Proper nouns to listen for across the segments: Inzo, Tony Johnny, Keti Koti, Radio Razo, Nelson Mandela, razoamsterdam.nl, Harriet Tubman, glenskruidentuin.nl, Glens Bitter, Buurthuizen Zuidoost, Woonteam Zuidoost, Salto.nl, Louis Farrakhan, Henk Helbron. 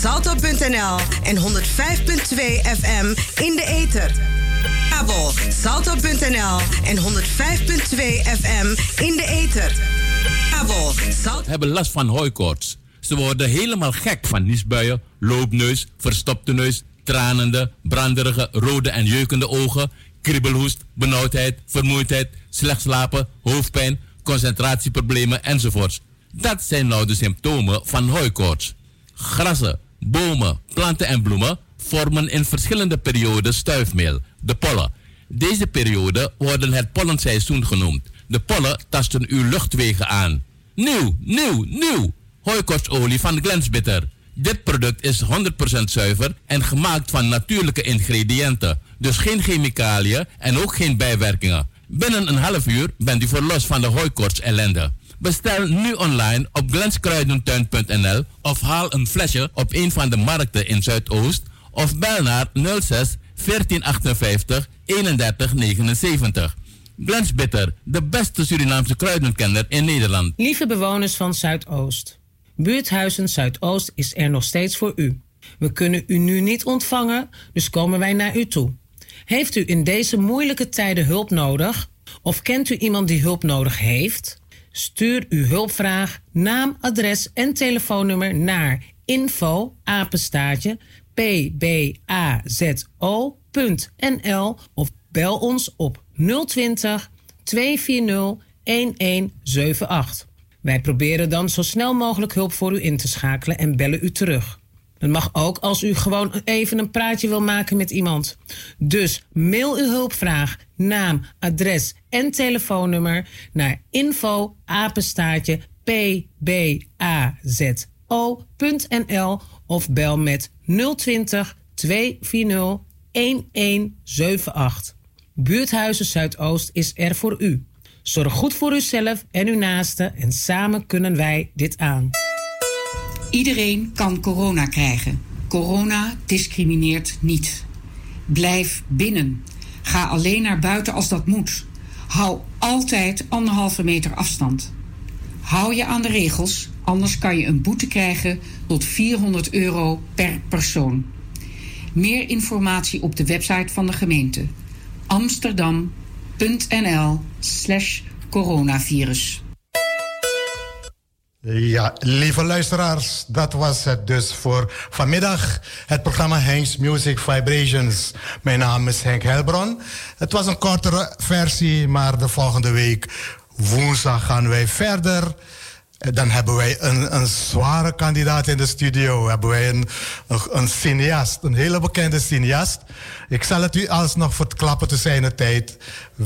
Salto.nl en 105.2 FM in de ether. Kabel Salto.nl en 105.2 FM in de ether. Kabel Salto. Hebben last van hooikoorts. Ze worden helemaal gek van niesbuien, loopneus, verstopte neus, tranende, branderige, rode en jeukende ogen, kriebelhoest, benauwdheid, vermoeidheid, slecht slapen, hoofdpijn, concentratieproblemen enzovoorts. Dat zijn nou de symptomen van hooikoorts. Grassen, bomen, planten en bloemen vormen in verschillende perioden stuifmeel, de pollen. Deze perioden worden het pollenseizoen genoemd. De pollen tasten uw luchtwegen aan. Nieuw! Hooikoortsolie van Glens Bitter. Dit product is 100% zuiver en gemaakt van natuurlijke ingrediënten. Dus geen chemicaliën en ook geen bijwerkingen. Binnen een half uur bent u verlost van de hooikoorts ellende. Bestel nu online op glenskruidentuin.nl of haal een flesje op een van de markten in Zuidoost of bel naar 06 1458 3179. Glens Bitter, de beste Surinaamse kruidenkenner in Nederland. Lieve bewoners van Zuidoost, Buurthuizen Zuidoost is er nog steeds voor u. We kunnen u nu niet ontvangen, dus komen wij naar u toe. Heeft u in deze moeilijke tijden hulp nodig? Of kent u iemand die hulp nodig heeft? Stuur uw hulpvraag, naam, adres en telefoonnummer naar info@pbazo.nl of bel ons op 020 240 1178. Wij proberen dan zo snel mogelijk hulp voor u in te schakelen en bellen u terug. Dat mag ook als u gewoon even een praatje wil maken met iemand. Dus mail uw hulpvraag, naam, adres en telefoonnummer naar info@pbazo.nl of bel met 020 240 1178. Buurthuizen Zuidoost is er voor u. Zorg goed voor uzelf en uw naasten en samen kunnen wij dit aan. Iedereen kan corona krijgen. Corona discrimineert niet. Blijf binnen. Ga alleen naar buiten als dat moet. Hou altijd 1,5 meter afstand. Hou je aan de regels, anders kan je een boete krijgen tot €400 per persoon. Meer informatie op de website van de gemeente. Amsterdam.nl/coronavirus. Ja, lieve luisteraars, dat was het dus voor vanmiddag. Het programma Henk's Music Vibrations. Mijn naam is Henk Helbron. Het was een kortere versie, maar de volgende week woensdag gaan wij verder. Dan hebben wij een zware kandidaat in de studio. Hebben wij een cineast, een hele bekende cineast. Ik zal het u alsnog verklappen te zijner tijd.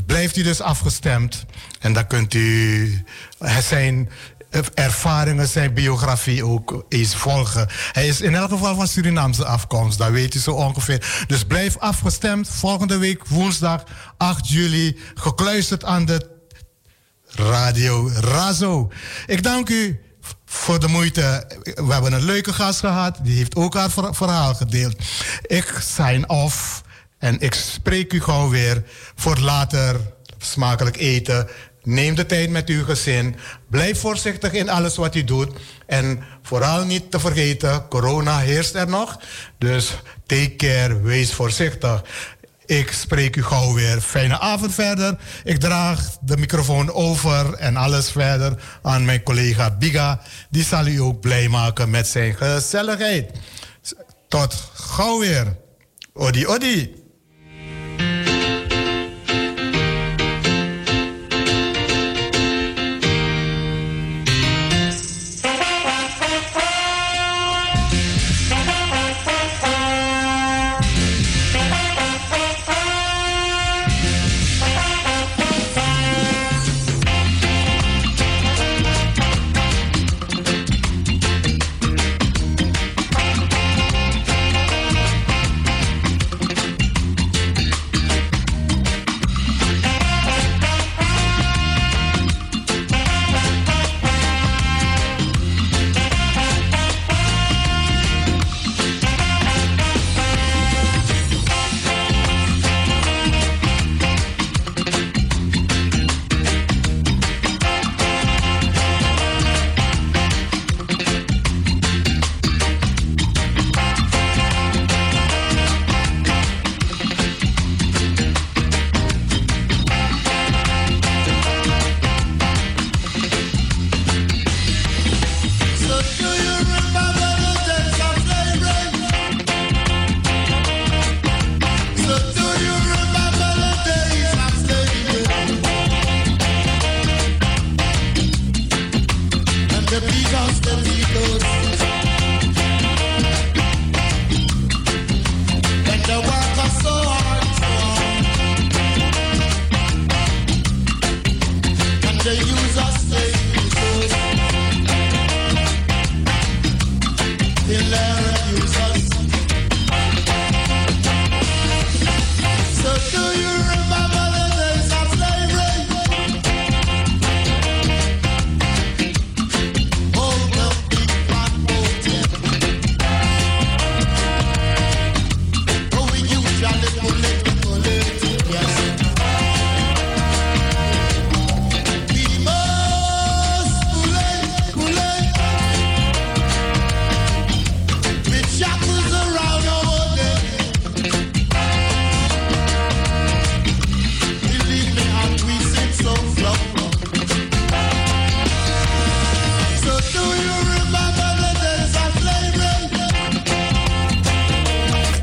Blijft u dus afgestemd. En dan kunt u zijn ervaringen, zijn biografie ook eens volgen. Hij is in elk geval van Surinaamse afkomst, dat weet u zo ongeveer. Dus blijf afgestemd. Volgende week, woensdag 8 juli, gekluisterd aan de Radio Razo. Ik dank u voor de moeite. We hebben een leuke gast gehad. Die heeft ook haar verhaal gedeeld. Ik sign off en ik spreek u gauw weer. Voor later, smakelijk eten. Neem de tijd met uw gezin. Blijf voorzichtig in alles wat u doet. En vooral niet te vergeten, corona heerst er nog. Dus take care, wees voorzichtig. Ik spreek u gauw weer. Fijne avond verder. Ik draag de microfoon over en alles verder aan mijn collega Biga. Die zal u ook blij maken met zijn gezelligheid. Tot gauw weer. Odi, odi.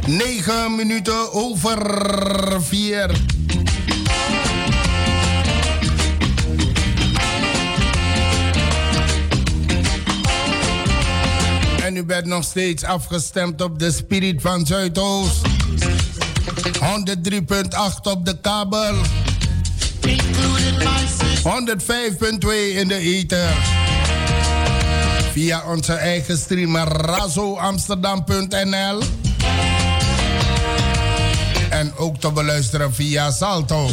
9 minuten over 4. En u bent nog steeds afgestemd op de Spirit van Zuidoost. 103.8 op de kabel. 105.2 in de ether. Via onze eigen streamer razoamsterdam.nl. En ook te beluisteren via Salto.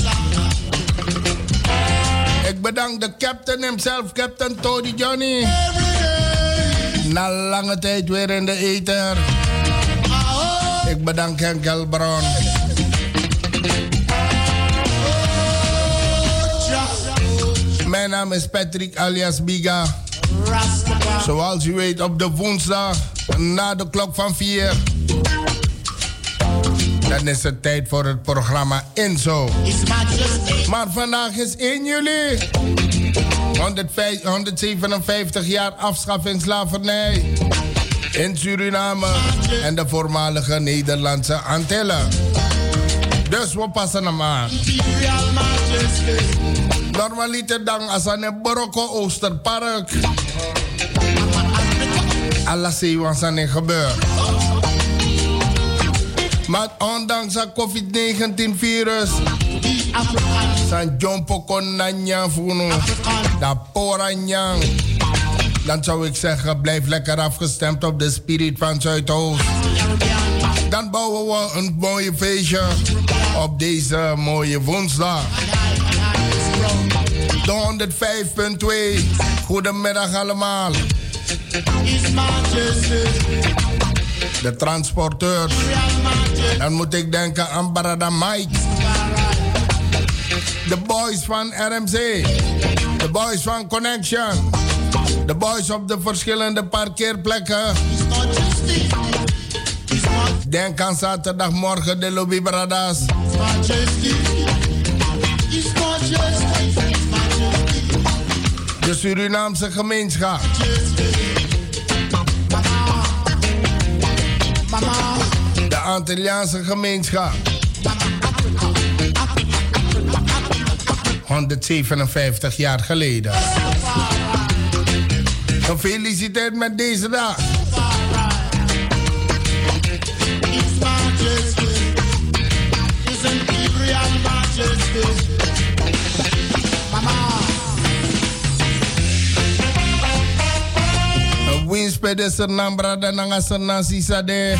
Ik bedank de captain himself, Captain Tony Johnny. Na lange tijd weer in de ether. Ik bedank Henk Helbron. Mijn naam is Patrick alias Biga. Zoals u weet op de woensdag na de klok van 4. Dan is het tijd voor het programma Inzo. Maar vandaag is 1 juli. 157 jaar afschaffing slavernij in Suriname en de voormalige Nederlandse Antillen. Dus we passen hem aan. Normaliter dan als aan het Barocco Oosterpark. Alla see wat er gebeurt. Maar ondanks het COVID-19-virus, San John Pokon Nanyang Funo, Daporanyang, dan zou ik zeggen, blijf lekker afgestemd op de Spirit van Zuidoost. Dan bouwen we een mooie feestje op deze mooie woensdag. De 105.2, goedemiddag allemaal. De transporteur. Dan moet ik denken aan Barada Mike. De boys van RMC. De boys van Connection. De boys op de verschillende parkeerplekken. Denk aan zaterdagmorgen de Lobby Bradas. De Surinaamse gemeenschap. De Antilliaanse gemeenschap. 157 jaar geleden. Gefeliciteerd met deze dag. Wins pede senang berada nanga senang sisa deh.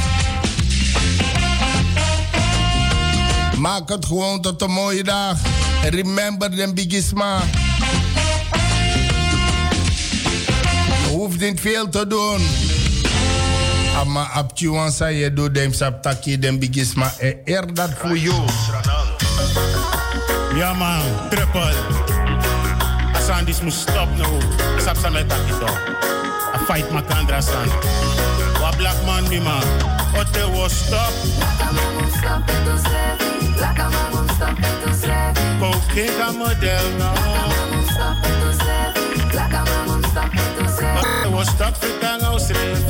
Maak het gewoon tot een mooie dag. Remember den bigisma. Hoeft niet veel te doen. Ama abjuan saya do dem saptaki den bigisma e dat voor jou. Ja man, triple. Asandis moet stop nou. Sapsamet akito. I fight my Kandrasan. Wa black man me man. What they was stop. Cocaine a model now. What they was stop for Tango Slave.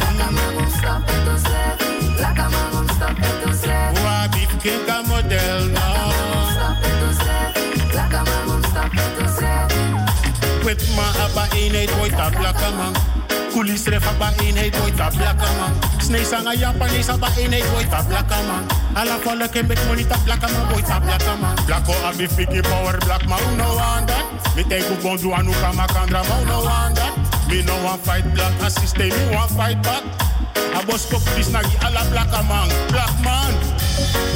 Wa beef cake a model now. With my abba in it with a black man. Police ref about in it with a black man. Snakes and a Japanese about in it with a black man. All of all can make money to black man with a black man. Black or be figgy power black man who no want that. Me take who bond you and who come a Kandra who no want that. Me no want fight black assist me want fight back. I was up this night, all a black man, black man.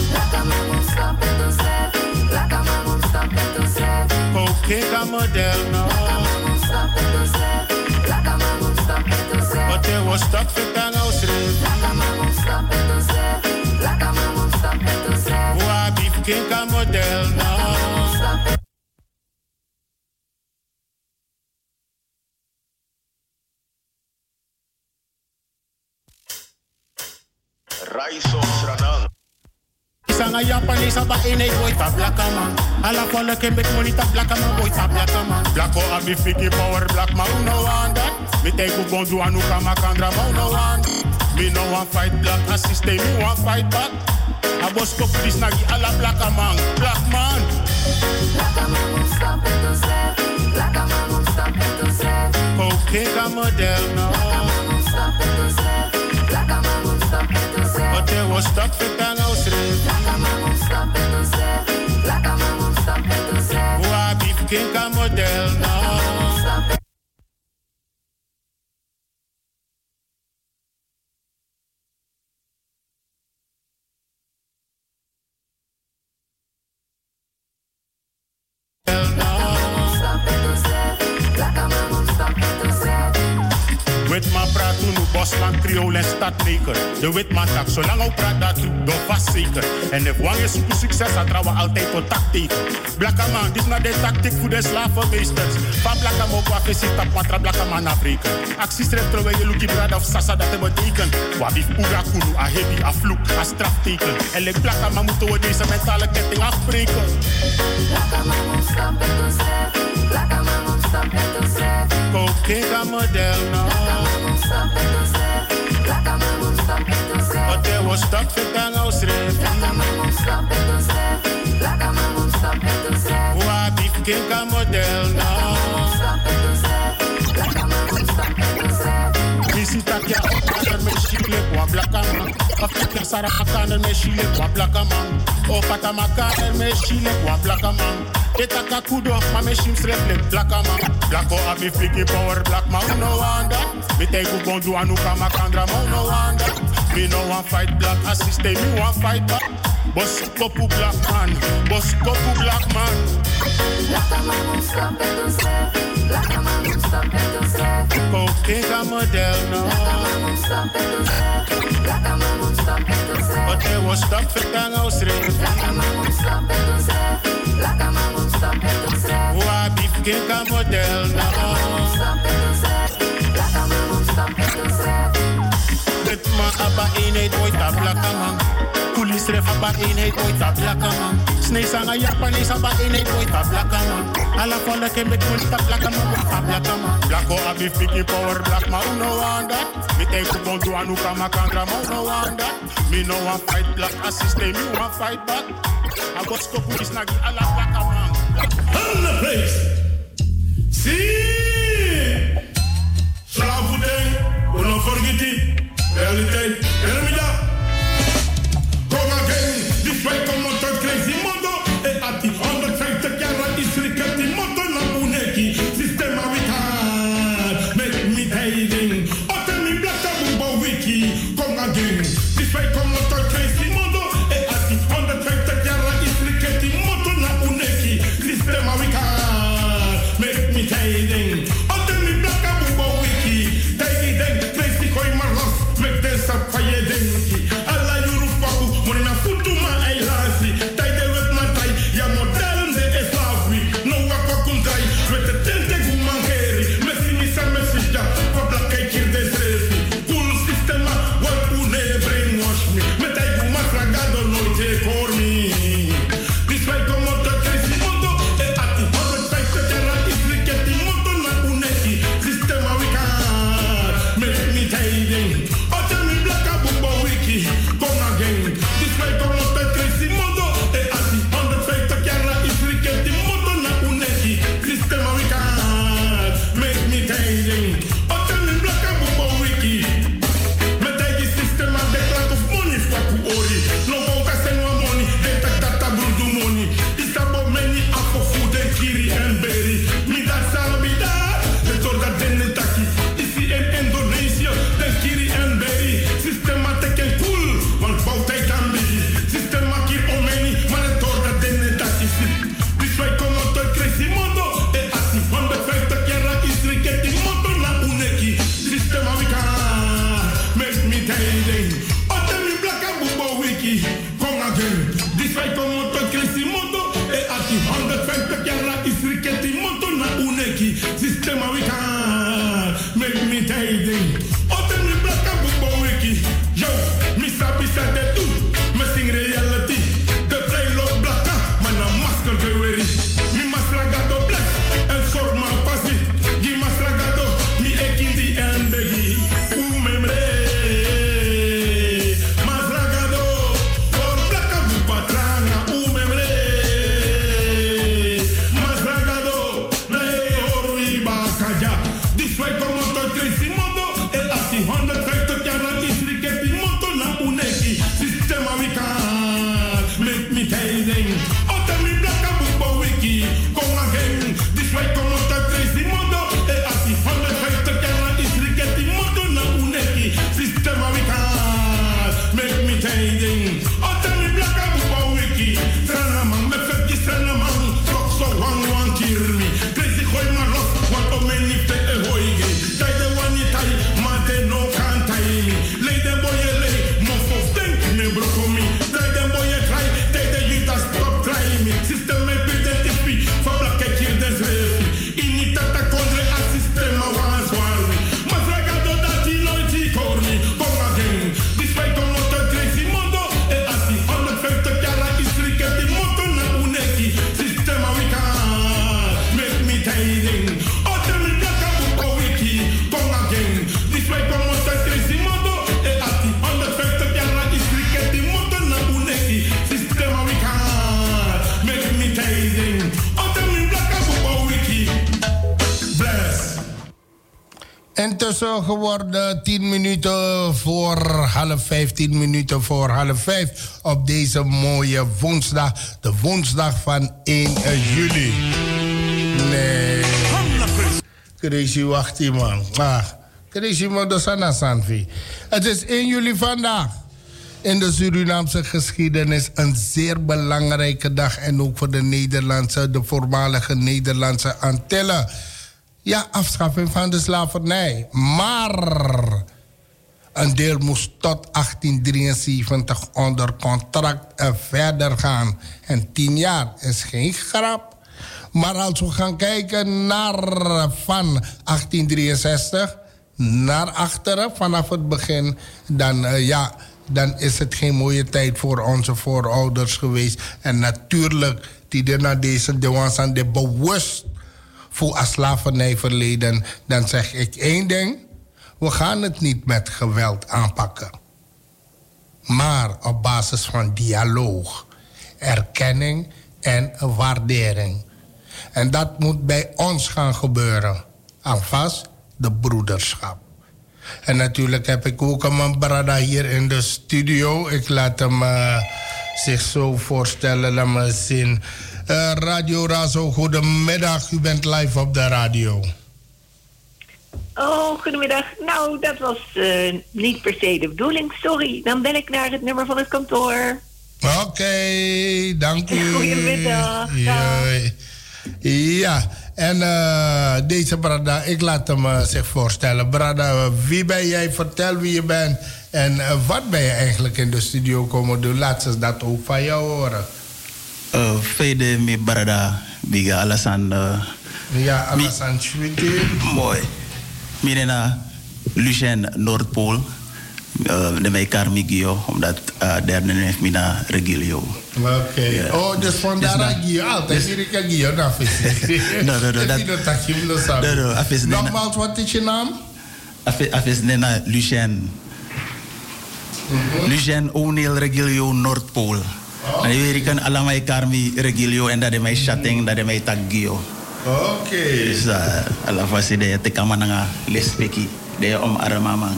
Black man won't stop it to save. Black man won't stop it to save. Coqueta moderna. Black man won't stop it to save. Black man won't stop it to save. But they won't stop it and no save. Black man won't stop it to save. Black man won't stop it to save. Why be coqueta moderna? Razo Amsterdam. Sanga Japanese about in it, boy, ta black man. Alla follow can make money, ta black man, boy, ta black man. Black or abi fiki power, black man, who no want that? Me take who gon' do anu kama kandra, who no want? Me no want fight black, assist me want fight back. I was stop this nagi, alla black man, black man. Black man won't stop it to save. Black man won't stop it to save. Okay, come on, del no. Black man won't stop it to save. Black man won't stop it to save. But they won't stop it and no save. Black man won't stop it to save. Black man won't stop it to save. Who are big king and model now? Witman praat toen op Bosland, Kriool en Stadneker. De Witman dacht, zolang hij praat, dat roept dan vast zeker. En de wang is voor succes, dat trouwen altijd contact tegen. Blakkaman, dit is naar de tactiek voor de slavenmeesters. Van Blakkaman op waffe zit op patra Blakkaman afbreken. Acties treft terwijl je Lucky Brad of Sasa dat te betekent. Wabif Urakunu, a heavy, a vloek, a strafteken. En de Blakkaman moeten we deze mentale ketting afbreken. Blakkaman moet stappen te zetten. Blakkaman moet stappen te zetten. Coqueta moderna. But they won't stop it and no save. Why be king and model now? Visita kia opkaner me shile kwa blakaman. Afrika sarakaner me shile kwa blakaman. Opatamakaner me shile kwa blakaman. Etaka kudo ma me shimsreple blakaman. Blako abi fliki power blakman no wanda. Me tegu gondu anuka makandra no wanda. Me no one fight black assist me one fight back. Boss kopu black man. Boss kopu black man. Blakaman won't stop it to save. Blakaman won't stop it to save. Coqueta model. Blackaman won't stop it to save. Blackaman won't stop it to save. But they won't stop it and no save. Blackaman won't stop it to save. Blackaman won't stop it to save. Who are big king and model now? Blackaman won't stop it to save. Blackaman won't stop it to save. Dit man abba eenheid ooit a blackaman. Kulisref abba eenheid ooit a blackaman. Sneesanga Japanees abba eenheid ooit a blackaman. Alla volle kemmet ooit a blackaman ooit a blackaman. Blacko abi fiki power blackman who no want that? Me take who gon' do anuka makandra man who no want that? Me no want fight black assist me want fight back. I got stop with this nagi alla blackaman. Hold the place. See. Slavuden, we no forget it. Realiteit, hermida. Kom maar kijken, die twee commandanten krijgen die mondo. En at die 150 jaar is er die mondo naar Uneki. Systeem witaat, met niet heiden. Otten die blakken boven wiki. Kom maar kijken, die twee commandanten krijgen die mondo. En at die 150 jaar is er die mondo naar Uneki. Systeem witaat, met niet heiden. Full sistema, what you never Leiding. Otan die blakka boepa wiki. Stranaman, me fekki stranaman. Sok so wang wang kirmi. Crazy gooi maar los, want om mij niet te ehoigen. Tijd de wanitai, maar de no kan taimi. Leid de boye lei, mof of denk me brokomi. Tijd de boye trai, tijd de jita stop traimi. System me pide tipi, fa blakke kier des refi. Ini tata kondre a sistema wang zwarmi. Maar vraga do dati loiti kormi. Kom again, despite om not a crazy mondo. E asi, 150 kara istrike di moto na uneki. Sistema wika, make me tithing. Ote mi blaka buko wiki, kom again. Despite om not a crazy mondo. E asi, 150 kara istrike di moto na uneki. Sistema wika, make me tithing. Ote mi blaka buko wiki. Bless. Intussen geworden 15 minuten voor half vijf op deze mooie woensdag, de woensdag van 1 juli. Nee. Crazy, wacht hier man. Crazy, man, dat is aan Sanvi. Het is 1 juli vandaag. In de Surinaamse geschiedenis een zeer belangrijke dag en ook voor de Nederlandse, de voormalige Nederlandse Antillen. Ja, afschaffing van de slavernij. Maar een deel moest tot 1873 onder contract verder gaan. En 10 jaar is geen grap. Maar als we gaan kijken naar van 1863 naar achteren, vanaf het begin, dan is het geen mooie tijd voor onze voorouders geweest. En natuurlijk, die naar deze dewan zijn de bewust voor als slavernij verleden, dan zeg ik één ding. We gaan het niet met geweld aanpakken. Maar op basis van dialoog, erkenning en waardering. En dat moet bij ons gaan gebeuren. Alvast de broederschap. En natuurlijk heb ik ook een brada hier in de studio. Ik laat hem zich zo voorstellen, laat me zien. Radio Razo, goedemiddag. U bent live op de radio. Oh, goedemiddag. Nou, dat was niet per se de bedoeling. Sorry, dan bel ik naar het nummer van het kantoor. Oké, dank u. Goedemiddag. Ja, en deze brada, ik laat hem zich voorstellen. Brada, wie ben jij? Vertel wie je bent. En wat ben je eigenlijk in de studio komen doen? Laat ze dat ook van jou horen. Fede mi barada biga alasan ja alasan chwiti mooi mirena Lucien Noordpool de mekar migio omdat derne nef mina regilio. Oké. Yeah. Oh, dus vandaar dus Gio. Altijd hier ik Gio na visie. No. Nogmaals, wat is je naam? Afis nena Lucien. Lucien O'Neill Regilio Noordpool. En je kan allemaal karmi regilio en dat is mijn chatting, dat is mijn taggio. Oké. Dus alle faciliteiten die kan man aan lespeki, die om aramaman.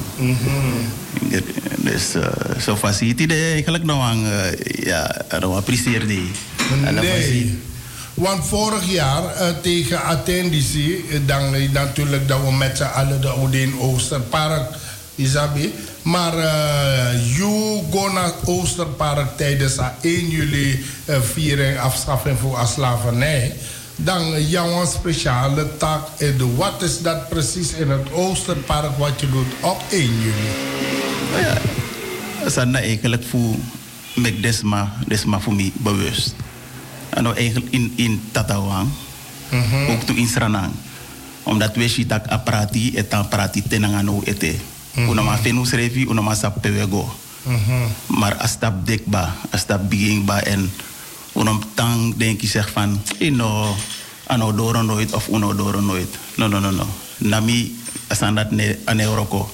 Dus zo faciliteit die eigenlijk nog aan ja, nog apprecieer die. Nee. Want vorig jaar tegen Attendici, dan natuurlijk dat we met z'n allen de Oudeen Oosterpark, Isabi. Maar je gaat naar het Oosterpark tijdens 1 juli viering afschaffing voor slavernij. Dan jouw speciale taak. Wat is dat precies in het Oosterpark wat je doet op 1 juli? Ja, dat is eigenlijk voor ik desma voor mij bewust. En eigenlijk in Tatawang, ook in Sranang. Omdat we zien dat apparati en apparati tenangano eten. Unama venus revi, unama sapewego. Maar astap dekba, astap begingba en unam tang denk je zegt van, no, ano doro nooit of uno doro nooit. No. Nami asandat ne aneuroko.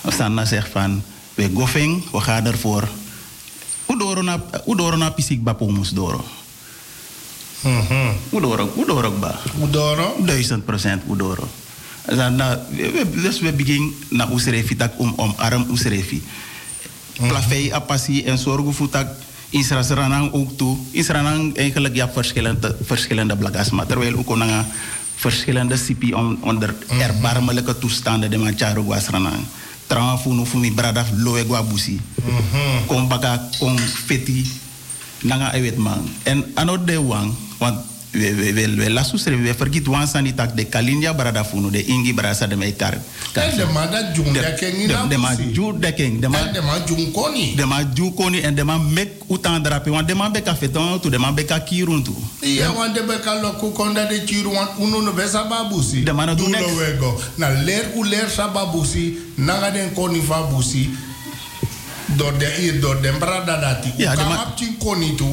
Asanda zegt van, we goving, we gaan ervoor. Udoro na pisik bapomus doro. Udoro ba. Udoro? 1000% udoro. Dus we beginnen naar Oesrefi, dat omarm Oesrefi. Plafei, apassie en zorgen voor dat in Sranang ook toe. In Sranang eigenlijk ja verschillende blagas, maar terwijl ook nog verschillende sipi onder erbarmelijke toestanden de Mancharo was Sranang. trafu no fumi brada loe guabusi. Kom baga kom feti nanga ewet man. En another one want we lasusre we forget one sanitak de kalinja brada funo de ingi brasa de mekar. De mada jungda kengi na. De ma jungda kengi. De ma jungkoni en de ma mek utan drape want de ma beka feton tu de ma beka kiruntu. Iya want de beka loku konda de kiru want uno no besa babusi. De ma no dunego na ler u ler sababusi naga den koni fabusi. Door de brada dati. Ja de ma jungkoni tu.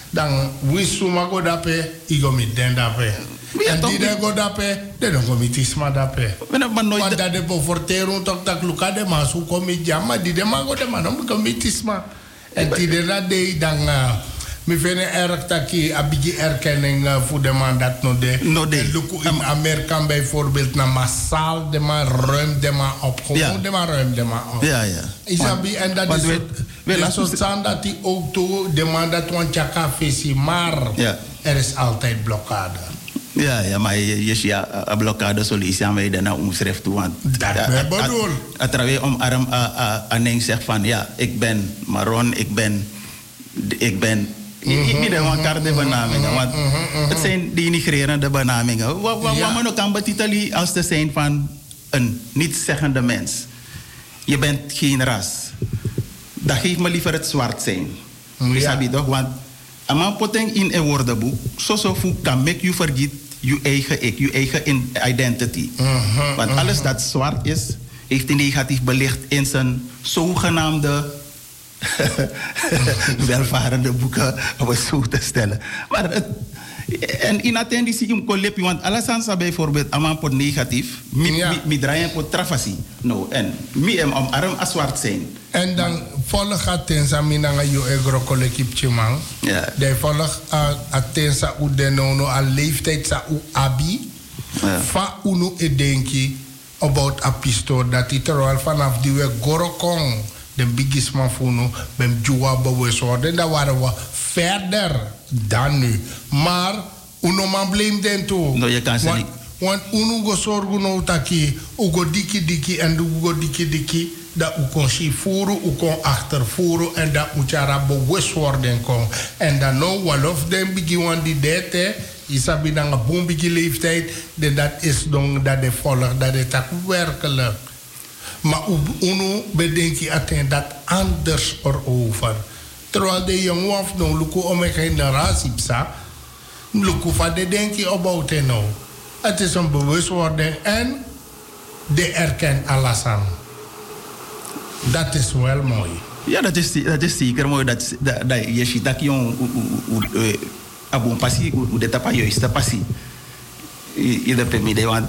Dan wissuma go dape, igo mi den dape. En die den go dape, den go mi tisma dape. Want dat de bevoorteren toch dat luka de man zo kom ik jamma, die de man go de man om go mi tisma. En die de na de dan, mi vene erg dat je abigi erkenning voor de man dat no de. No de. Luku in Amerika bijvoorbeeld na massaal de man ruim de man op, gewoon de man ruim de man op. Ja. Isabi en dat is. Dus zo staan dat die ook toe de man dat want jaka fesie, maar is altijd blokkade. Ja, maar je ja blokkade solutie aan wij daarna omschrijft toe. Dat bedoel. Através omarm aaneng zegt van ja, ik ben Maron, ik ben. Ik ben een kaart de benamingen, want het zijn die denigrerende benamingen. Wat men ook kan betitelen als te zijn van een niet-zeggende mens. Je bent geen ras. Dan geef me liever het zwart zijn. Isabi toch? Want een man poten in een woordenboek, zo kan make you forget je eigen ik, je eigen identity. Want alles dat zwart is, heeft een negatief belicht in zijn zogenaamde welvarende boeken om het zo te stellen. Maar het, en in attentie om collepie, want alles aan bijvoorbeeld allemaal pot negatief, mi draaien pot trafasi. No, en mi hem omarm als zwart zijn. En dan volg attensa minanga je egro collectiepje man. Ja. De volg attensa u denono al leeftijd sa u abi. Fa unu edenki about a pistool dat het er al vanaf die we gorokong. De biggest man voor nu, ben Jua Bowesorden, daar waren we verder dan nu. Maar, uno man bleem den toe. No, je kan ze niet. Want uno go zorgen nou taki, ugo diki en ugo diki, dat u kon si voeren, u kon achtervoeren en dat u chara Bowesorden kon. En dan nou, walof den begin want die dete, isabi dan een bombige leeftijd, dat is dan dat de volg, dat het tak werkelijk. Maar uno bedenk je attent dat anders erover. Terwijl de jongen of nou, luku om een generatie psa, luku van de denk je about het nou. Het is een bewustwording en de erken alles aan. Dat is wel mooi. Ja, dat is zeker mooi. Dat je ziet dat jong, abon passie, hoe de tapa juist passie. Ieder permide, want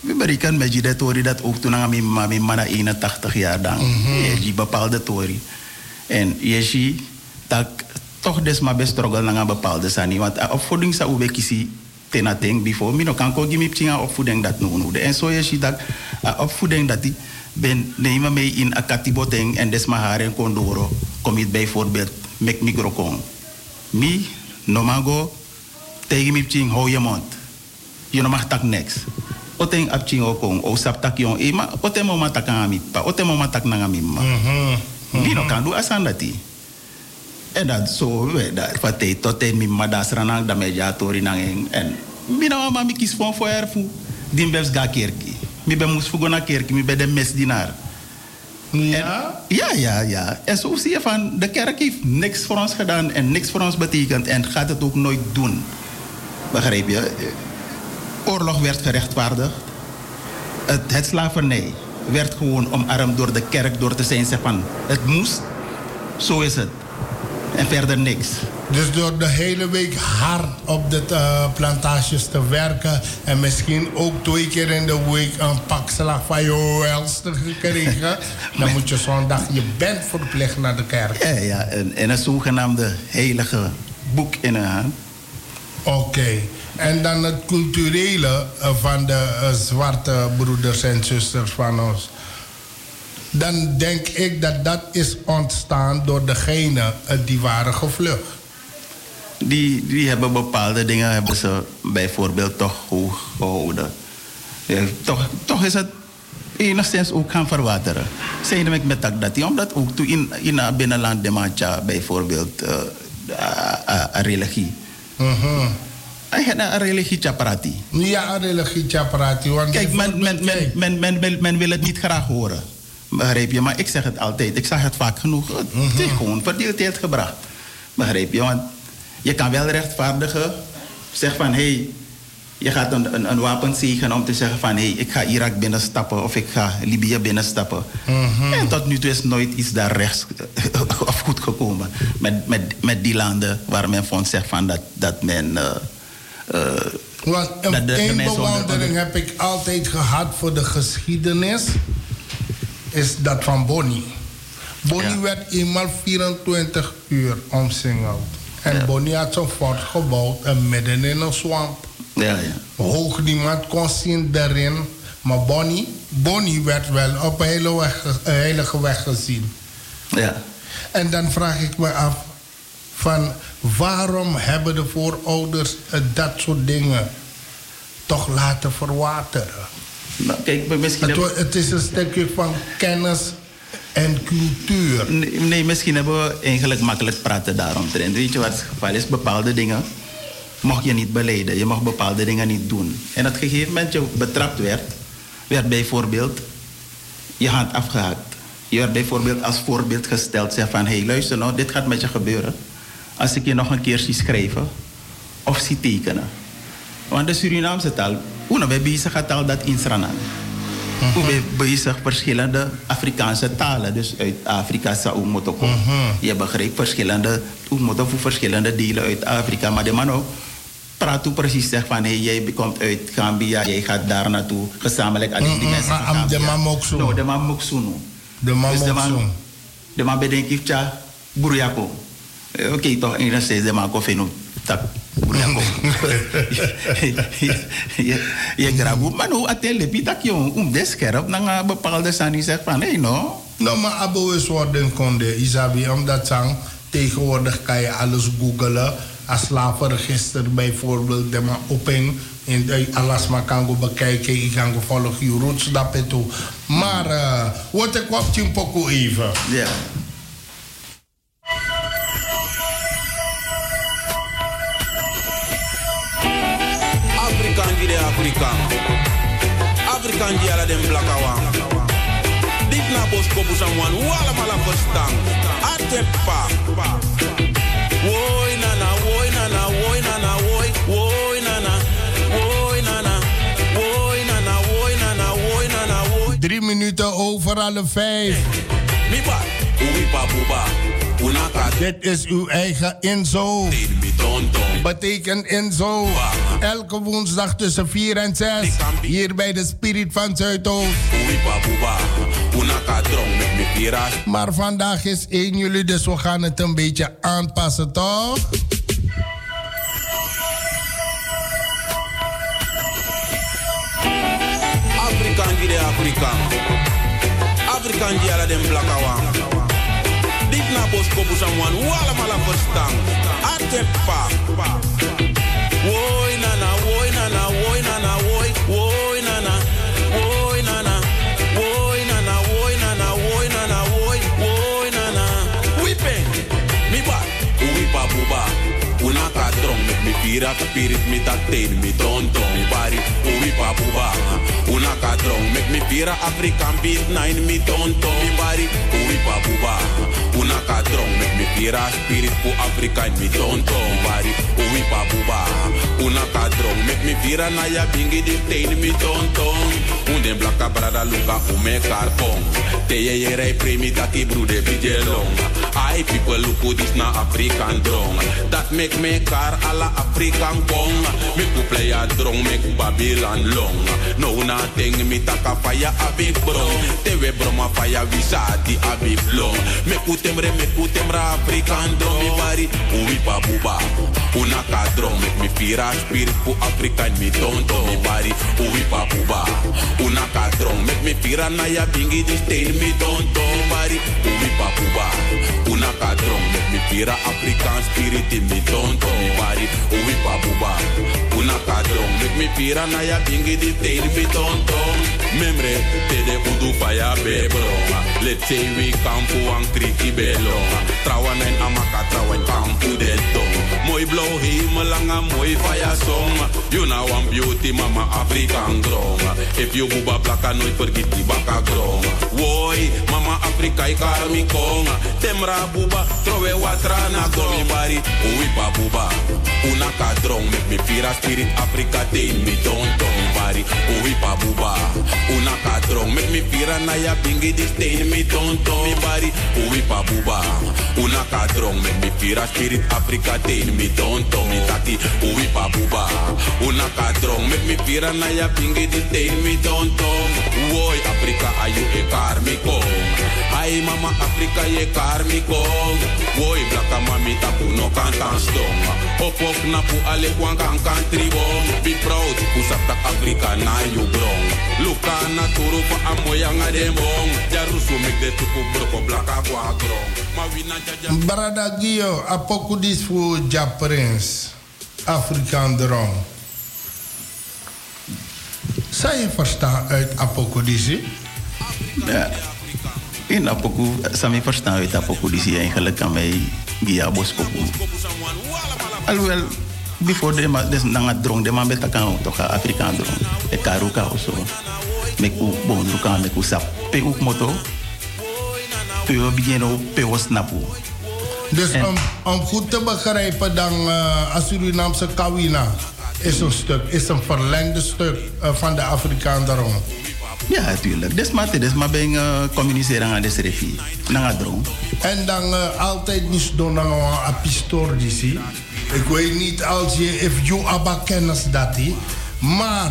we berichten met je de toren dat ook toen mijn man 81 jaar dan. Je bepaalde toren. En je ziet dat toch des maar bestruggle naar een bepaalde sani. Want opvoeding zou we kiezen ten a ten before. Mino kan kogi mi pchinga opvoeding dat nodig. En zo je ziet dat opvoeding dat die ben nemen mee in een katiboteng en des maar haren kondoro. Kom je bijvoorbeeld met microcon. Mi nomago tegen mi pching hou je mond. Je mag tak niks. Oten apchingo kong o saptak yon e ma oten mama takan amipa oten mama tak nanga mimma bino kan do asandati en dat so we dat fate toten mimma dasranang dameja torinang en bino mama mi kis fon foer fu dimbevs ga kerki mi be mus fu gona kerki mi be de mes dinar ja en zo zie je van de kerk heeft niks voor ons gedaan en niks voor ons betekent en gaat het ook nooit doen, begrijp je? Oorlog werd gerechtvaardigd. Het slavernij werd gewoon omarmd door de kerk, door te zijn, zeg van, het moest, zo is het. en verder niks. Dus door de hele week hard op de plantages te werken en misschien ook 2 keer in de week een pak slag van je welste gekregen, dan moet je zondag, je bent verplicht naar de kerk. Ja, en een zogenaamde heilige boek in de hand. Oké. En dan het culturele van de zwarte broeders en zusters van ons. Dan denk ik dat dat is ontstaan door degenen die waren gevlucht. Die hebben bepaalde dingen, hebben ze bijvoorbeeld toch hoog gehouden. Ja, toch is het enigszins ook gaan verwateren. Zijn ik met dat die, omdat ook toen in het binnenland de mancha bijvoorbeeld religie. Uh-huh. Eigenlijk een religie praten. Ja, een religie praten. Kijk, men wil het niet graag horen. Begrijp je? Maar ik zeg het altijd. Ik zeg het vaak genoeg. Het is gewoon verdeeldheid gebracht. Begrijp je? Want je kan wel rechtvaardigen. Zeg van, hey, je gaat een wapen zegenen om te zeggen van, hey, ik ga Irak binnenstappen of ik ga Libië binnenstappen. Mm-hmm. En tot nu toe is nooit iets daar rechts of goed gekomen. Met die landen waar men van zegt van dat men... Want een bewondering heb ik altijd gehad voor de geschiedenis, is dat van Bonnie. Bonnie werd eenmaal 24 uur omsingeld. En Bonnie had zo'n fort gebouwd en midden in een swamp. Ja. Hoog niemand kon zien daarin. Maar Bonnie werd wel op een heilige weg gezien. Ja. En dan vraag ik me af van, waarom hebben de voorouders dat soort dingen toch laten verwateren? Nou, kijk, misschien het is een stukje van kennis en cultuur. Nee, misschien hebben we eigenlijk makkelijk praten daaromtrent. Weet je wat het geval is? Bepaalde dingen mag je niet beleiden. Je mag bepaalde dingen niet doen. En op een gegeven moment je betrapt werd bijvoorbeeld je hand afgehaakt. Je werd bijvoorbeeld als voorbeeld gesteld. Zeg van, hey, luister nou, dit gaat met je gebeuren. Als ik je nog een keer zie schrijven of zie tekenen. Want de Surinaamse taal, we zijn bezig met taal dat insranan. We zijn bezig met verschillende Afrikaanse talen. Dus uit Afrika zou je moeten komen. Je begrijpt verschillende, we moeten voor verschillende delen uit Afrika. Maar de man ook praat ook precies zeg van, hey, jij komt uit Gambia, jij gaat daar naartoe. Gezamenlijk aan die mensen van Gambia. De man bedenkt, ja, Buruyako. Oké, toch enigszins de man kon vinden. Je graag, maar hoe het lepiet dat je scherp naar bepaalde zin zegt van nee, no. Nou, maar abbeweeswoorden konden, Isabi, omdat zang tegenwoordig kan je alles googelen. Als slavenregister bijvoorbeeld, de man open en alles maar kan go bekijken. Ik kan go volgen je roots dat en toe. Maar wat ik wou je een poco even. Ja. Afrikaan die ala den blakawang. Dit na bos kopu someone wala mala verstang. Atepa. Woy nana, woy nana, woy nana, woy, woy nana, woy nana, woy nana, woy nana, woy nana, woy. 5:03. Mipa, uipa buba. Dit is uw eigen Inzo. Betekent Inzo. Elke woensdag tussen 4 en 6. Hier bij de Spirit van Zuidoost. Maar vandaag is 1 juli, dus we gaan het een beetje aanpassen, toch? Afrikaan die de Afrikaan. Afrikaan die alle den blakawang. Dit na bos kopu someone wala mala verstang. Atepa. Woy nana, woy nana, woy nana, woy, woy nana, woy nana, woy nana, woy nana, woy nana, woy, woy nana. Wipe. Mi ba, uipa buba, una katro. strong met me vira spirit met dat teen met tonton mi pari uwi papuba una katrong met me vira African beat nine met tonton mi pari uwi papuba una katrong met me vira spirit voor African met tonton mi pari uwi papuba una katrong met me vira na ya bingi de teen met tonton unden blaka brada luka ume karpon teye yere primi dat i brude bijelong ai people look this na African drong that make me car a la African kong me ku play a drong make Babylon long no nothing me taka fire a big bro te we broma fire visati a big long me ku temra African drong mi bari uwi pabuba una ka drong make me fira spirit ku African mi tonto mi bari uwi pabuba una ka drong make me fira na ya bingi this thing mi tonto mi bari uwi pabuba una ka drong make me fira African spirit in me tonto mi bari uwi pabuba una ka drong make me fira na ya bingi this thing mi tonto memre te de udu faya be broma let's say we come for an kriki beloma trawan en amaka trawan kampu de dong mooi blauw hemel langa mooi faya song you know I'm beauty mama African drong if you buba blaka nooit forget die baka grong woi mama Afrika ikami kong temra buba trowe watra na grong bari uwi pabuba una ka drong make me fira spirit Africa te mi tonto bari uwi pabuba una ka drong make me fira na ya bingi this thing mi tonto mi bari uwi pabuba una ka drong make me fira spirit Africa te mi tonto mi tati uwi pabuba una ka drong make me fira na ya bingi this thing mi tonto woi Africa ayu e karmi kong ai mama Africa ye karmi kong woi blaka mami tapu no kantan stong opok napu ale kwang kan country wong be proud kusata Africa na you brong luka na turu pa amoyanga demong jarusu make the tuku broko blaka kwa grong mawina jaja brada gio apoku dis fu ja prince Afrikaan drong zij verstaan uit Apokudisi? Ja. In Apoku, Sami verstaan uit Apokudisi eigenlijk aan mij via Boskoku. Alhoewel, before de ma des nanga drong de ma beta kan toch Afrikaan drong. E karuka also. Meku bonduka meku sap. Pe uk moto. Pe obieno pe osnapu. Dus om goed te begrijpen dan Surinaamse kawina. Is een stuk, is een verlengde stuk van de Afrikaan daarom. Ja, natuurlijk. Desmaar ben je communiceren aan deze rivier. En dan altijd niet doen aan een pistool. Ik weet niet als je even abba kennis dat is. Maar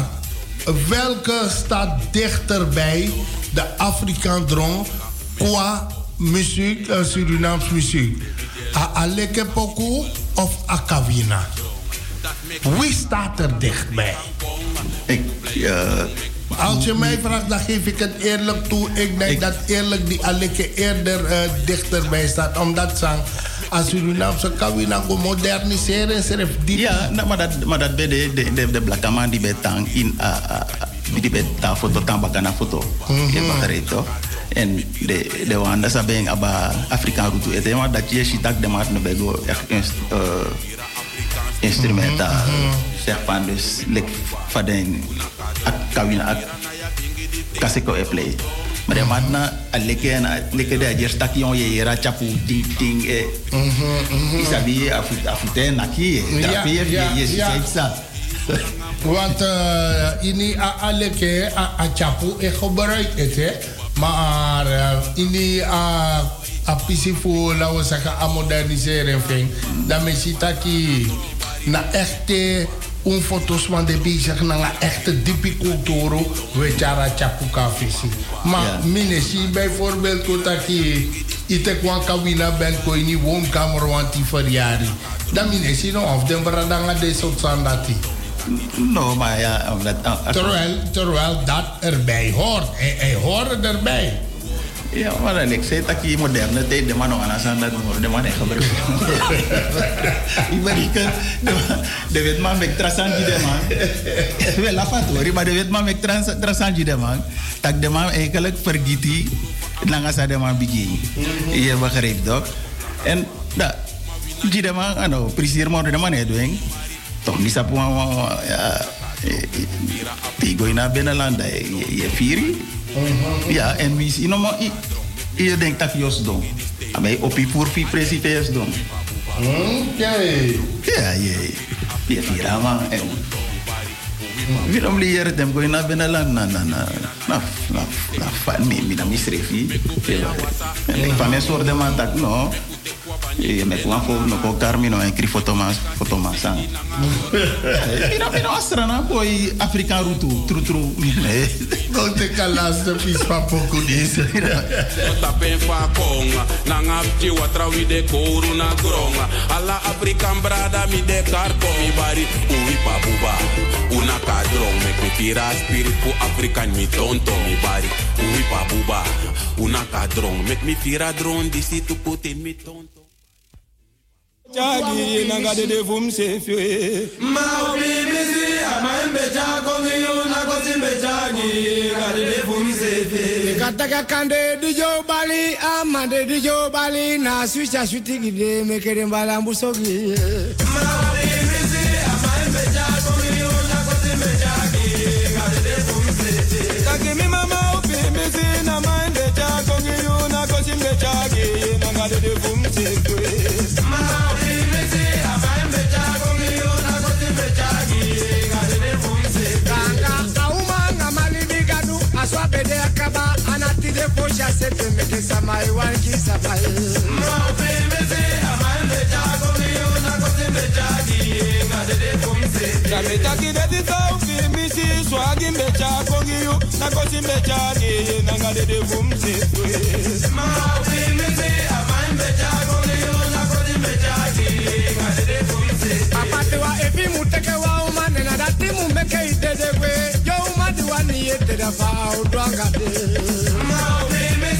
welke staat dichterbij de Afrikaan droom qua muziek, Surinaams muziek? Aleke Poku of Akawina? Wie staat er dichtbij? Als je mij vraagt, dan geef ik het eerlijk toe. Ik denk dat eerlijk die Aleke eerder dichterbij staat. Omdat ze als Surinaamse kawina gaan moderniseren. Ja, maar dat bij de blakke man die bij tang in de foto, tangbakana foto. Je begrijpt toch? En de wanda zijn bij een Afrikaan route. Het is maar dat je ziet dat de maat nog bij instrumentaal, zeg van dus lek van den kawina kaseko e play. Maar de matna leke de ajer station je rachapu ding isabi afuten naki tapir je sexa. Want ini a leke a chapu e gebruikt het hè, maar ini a apisifu lawo saka amoderniseren ving. Dan me sitaki na echte foto's van de bezig na echte diepe cultuur we chara chapuka visi. Maar minesi bijvoorbeeld kotaki itekwan kawina ben ko ini won kamer wanti verjari. Dan minesi no of den bradanga de sotsandati. No, maar ja, terwijl dat erbij hoort. Hij hoort erbij. Ja, maar ik zei dat je moderne tijd de man aan zijn dat de man echt gebruikt. Ik ben niet de wetman met trasanji de man. Wel afat hoor, maar de wetman met trasanji de man. Dat de man eigenlijk vergiet die langs de man begin. Je begrijpt toch? En dat. di dema ano prisir mau di dema ne doing toh bisa puang ya tigoin abe na landa ya firi ya en mis ino mau iya denk tak yos dong abe opi purfi presipes dong ya ya ya fira mang Viram liyer dem go ina benalan na fani mi na misrefi. E pa me sor de mantak no. E me kwa fo no ko Carmino en cri fotomas. Viram nostra na poi African rutu tru. Don't take a last piece pa poco disso. Tá bem fa conga, na ngapti watra wi de corona gronga. Ala African brada mi de carpo mi bari uwi pa buba. Una Kadrong, me kutira spirit po African mi tonto mi bari uwi pa buba. Una kadrong, me tira drone disi tu pote mi tonto. Jagi nanga de devum sefue. Ma ubibisi amembe jagongi una kosimbe jagi nanga de devum sefue. Kataka kande dijo bali amande dijo bali na switcha switigi de me kere mbalambu sogi. Ma ubibisi amembe jagongi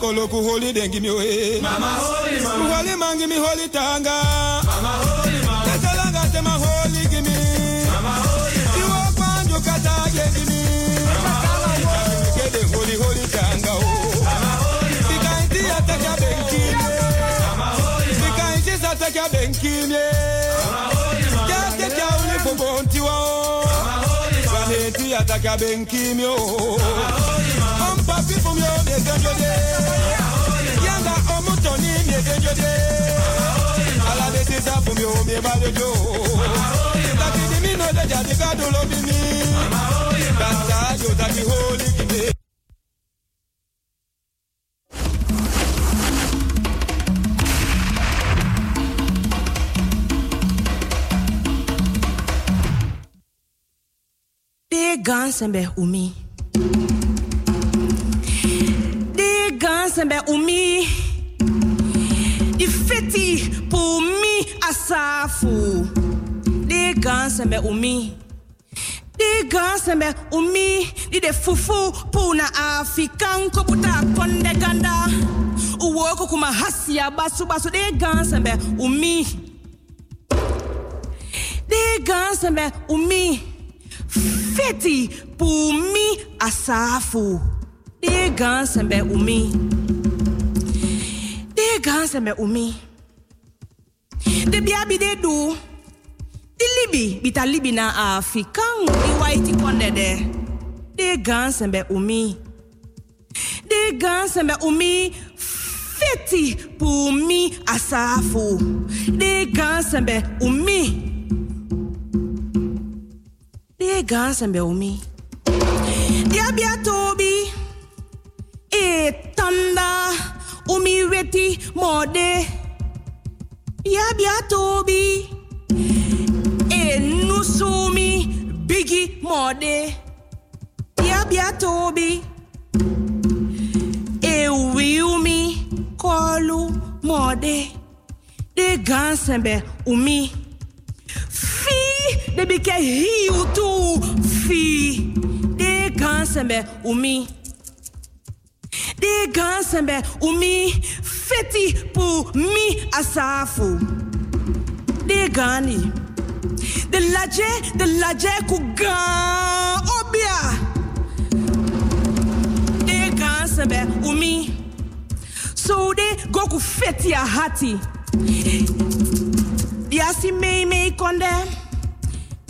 koloku holy then give me away. Mama holy, mama holy man, give me holy tanga. Mama holy man, that's a long time my holy give me. Mama holy man, you walk man you kata give me. Mama holy man, give me holy holy tanga. Mama holy man, the kind thing I take a benki. Mama holy man, the kind thing I take a benki. Mama holy man, just take a only for bounty wow. Mama holy man, vanity I take a benki me oh. Papi from your days and your days, yanga omutoni me and your days. All the days from your me value yo. That is me know that you got to love me. That's you that you holy me. They guns and be umi. Gansembe umi, ifeti pumi asafu. De gansembe umi, de gansembe umi, di de fufu puna afikan kobuta konde ganda. Uwoko kuma hasia basu basu de gansembe umi, de gansembe umi, feti pumi asafu. De gansembe umi, de gansembe umi. De biabi de do, de libi bita libi na Afrika, de white konde de. De gansembe umi, de gansembe umi. Feti pumi asafu, de gansembe umi, de gansembe umi. Diabia tobi. Tanda umi weti mode ya biatobi nusumi bigi mode ya biatobi wiumi kolu mode de gansembe umi fi de bike hiu tu fi de gansembe umi. De gansembe umi feti pu mi asafu. De gani, de laje kugan obia. De gansembe umi, so de goku feti a hati. Yasi mei mei konde,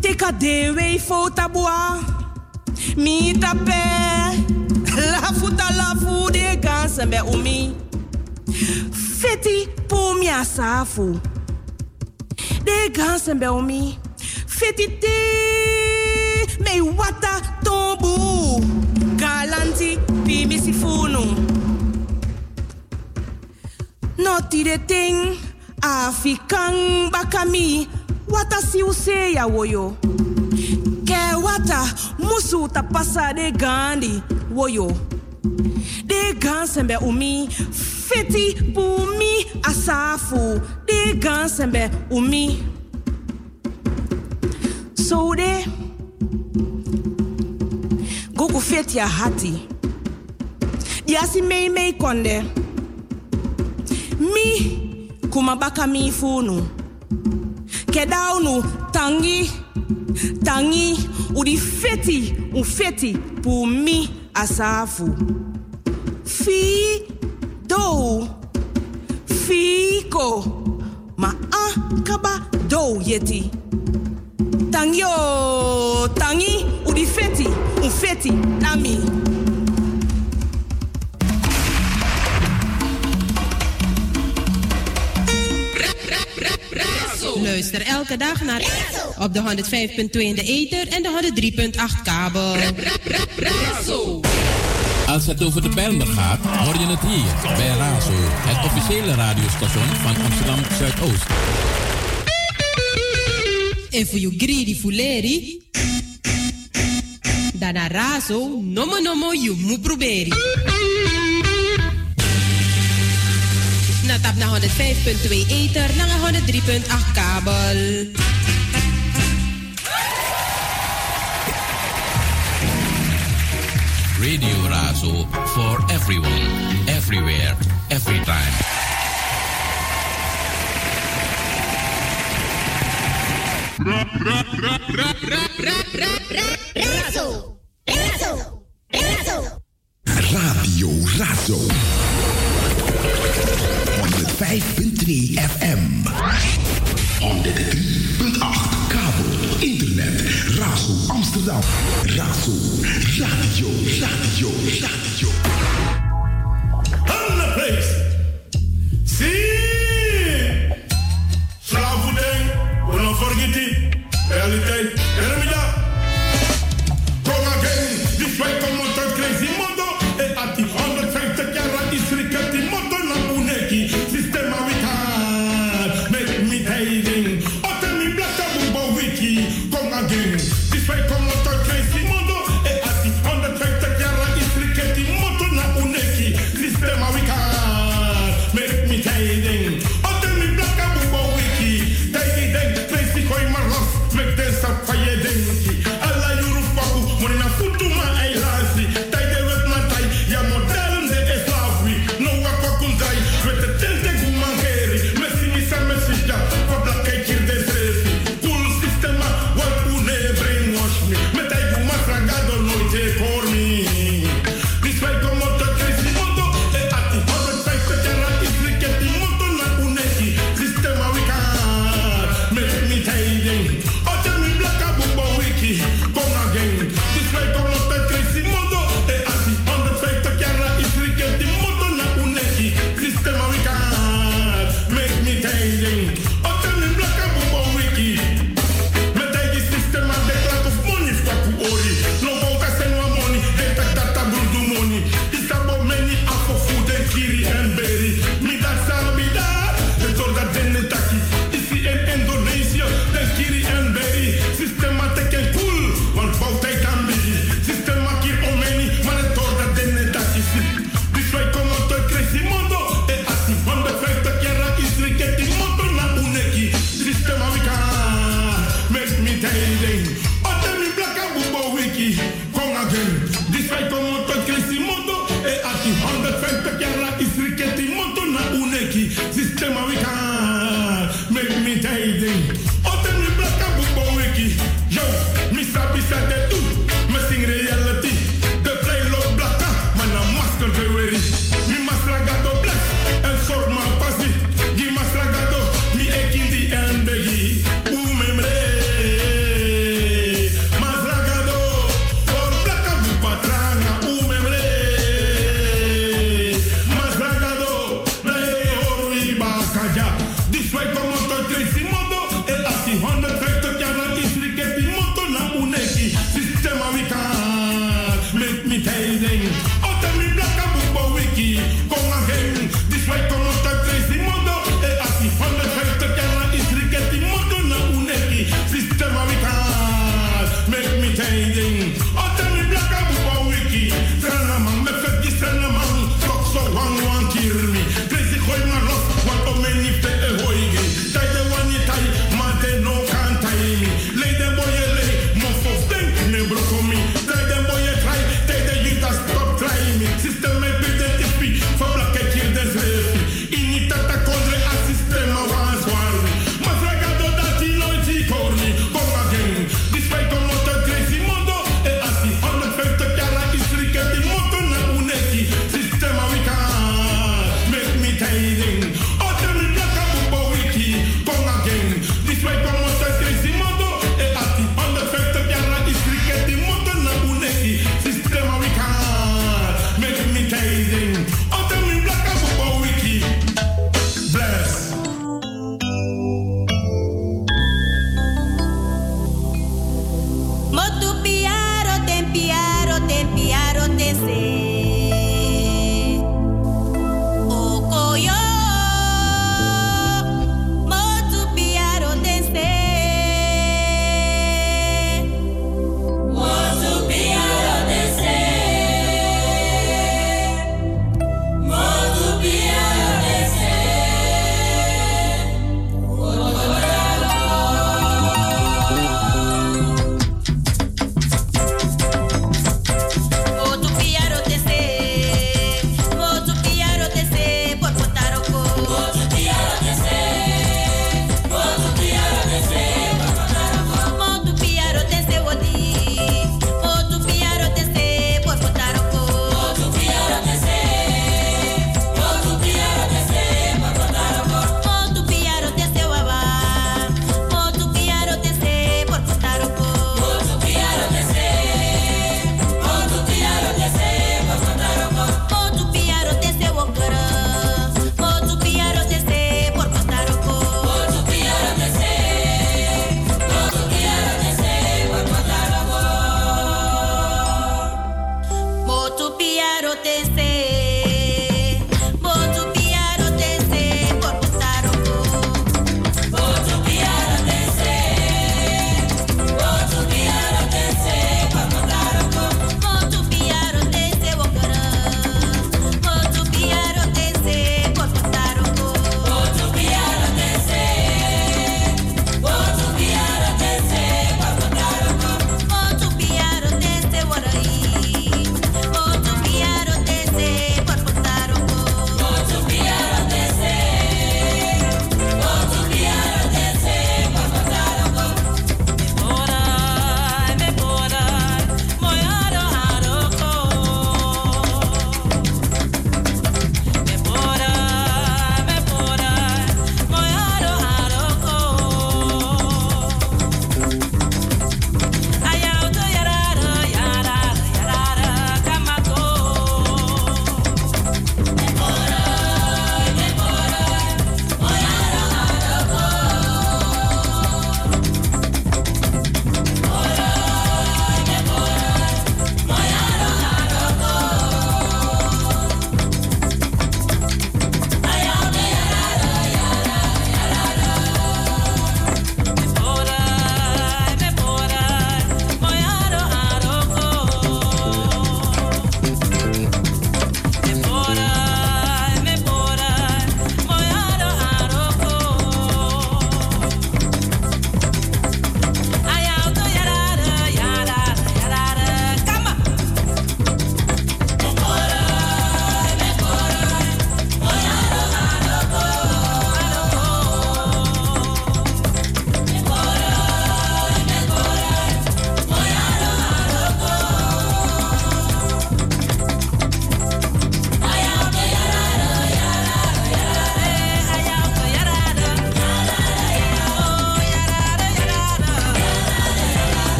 teka dewe fo tabua, mi tape. La fout de gansembe umi. Feti pumi asafu. De gansembe umi. Feti te me wata tombu. Galanti pimi sifunu. Noti de ting afikan bakami. Wata si use ya woyo. Ke wata musu tapasa de gandi. Woyo. De gansembe umi, feti pumi asafu. De gansembe umi. So de goku feti ya hati. Yasi mei mei konde. Mi kumabaka mi funu. Kedaunu tangi tangi udi feti un feti pumi asafu. Fi do fiko ma akaba do yeti. Tangyo tangi udifeti ufeti nami. Luister elke dag naar Razo op de 105.2 in de ether en de 103.8 kabel. Razo. Als het over de Bijlmer gaat, hoor je het hier bij Razo, het officiële radiostation van Amsterdam Zuidoost. En voor je greedy fuleri, dan naar Razo, nomo nomo je moet proberen. Na tap naar 105.2 ether, naar 103.8 kabel. Radio Razo, for everyone, everywhere, every time. Razo, Razo, Razo. Radio Razo. 105.3 FM. 103.8 kabel, internet. Razo Amsterdam. Razo Radio, Radio, Radio. All the place. See. Slavuden, we don't forget it. Realidade, era melhor. Com alguém, desfaz com motor crazy mundo. E ativando, feita que era estricante. Motor na boneca, sistema vital. Make me hiding. Outra me blasta, bumba wiki. Com alguém, desfaz com motor crazy mundo. E ativando, feita que era estricante. Motor na boneca, sistema vital. Make me hiding. Outra me blasta, bumba wiki. Daily day, crazy coi marros.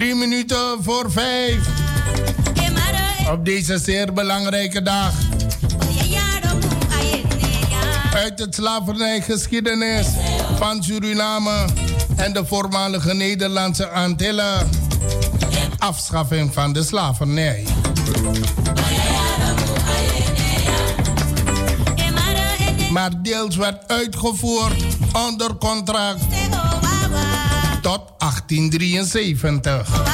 3 minuten voor 5. Op deze zeer belangrijke dag. Uit het slavernijgeschiedenis van Suriname en de voormalige Nederlandse Antillen. Afschaffing van de slavernij. Maar deels werd uitgevoerd onder contract tot 1873.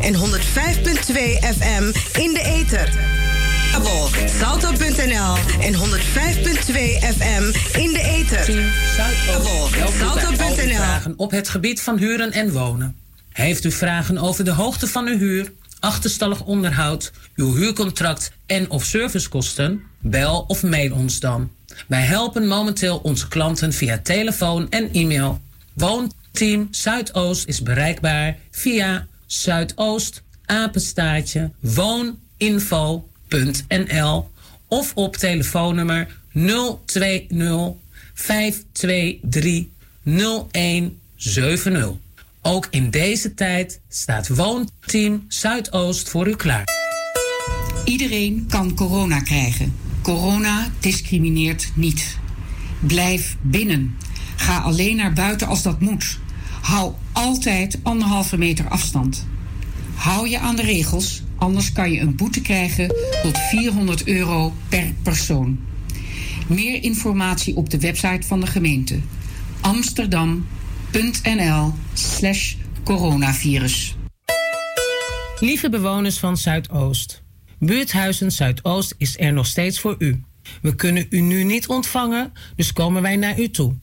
En 105.2 FM in de ether. Salto.nl en 105.2 FM in de ether. Salto.nl op het gebied van huren en wonen. Hij heeft u vragen over de hoogte van uw huur, achterstallig onderhoud, uw huurcontract en of servicekosten? Bel of mail ons dan. Wij helpen momenteel onze klanten via telefoon en e-mail. Woonteam Zuidoost is bereikbaar via zuidoost@wooninfo.nl of op telefoonnummer 020-523-0170. Ook in deze tijd staat Woonteam Zuidoost voor u klaar. Iedereen kan corona krijgen. Corona discrimineert niet. Blijf binnen. Ga alleen naar buiten als dat moet. Hou altijd 1,5 meter afstand. Hou je aan de regels, anders kan je een boete krijgen tot €400 per persoon. Meer informatie op de website van de gemeente. amsterdam.nl/coronavirus. Lieve bewoners van Zuidoost. Buurthuizen Zuidoost is er nog steeds voor u. We kunnen u nu niet ontvangen, dus komen wij naar u toe.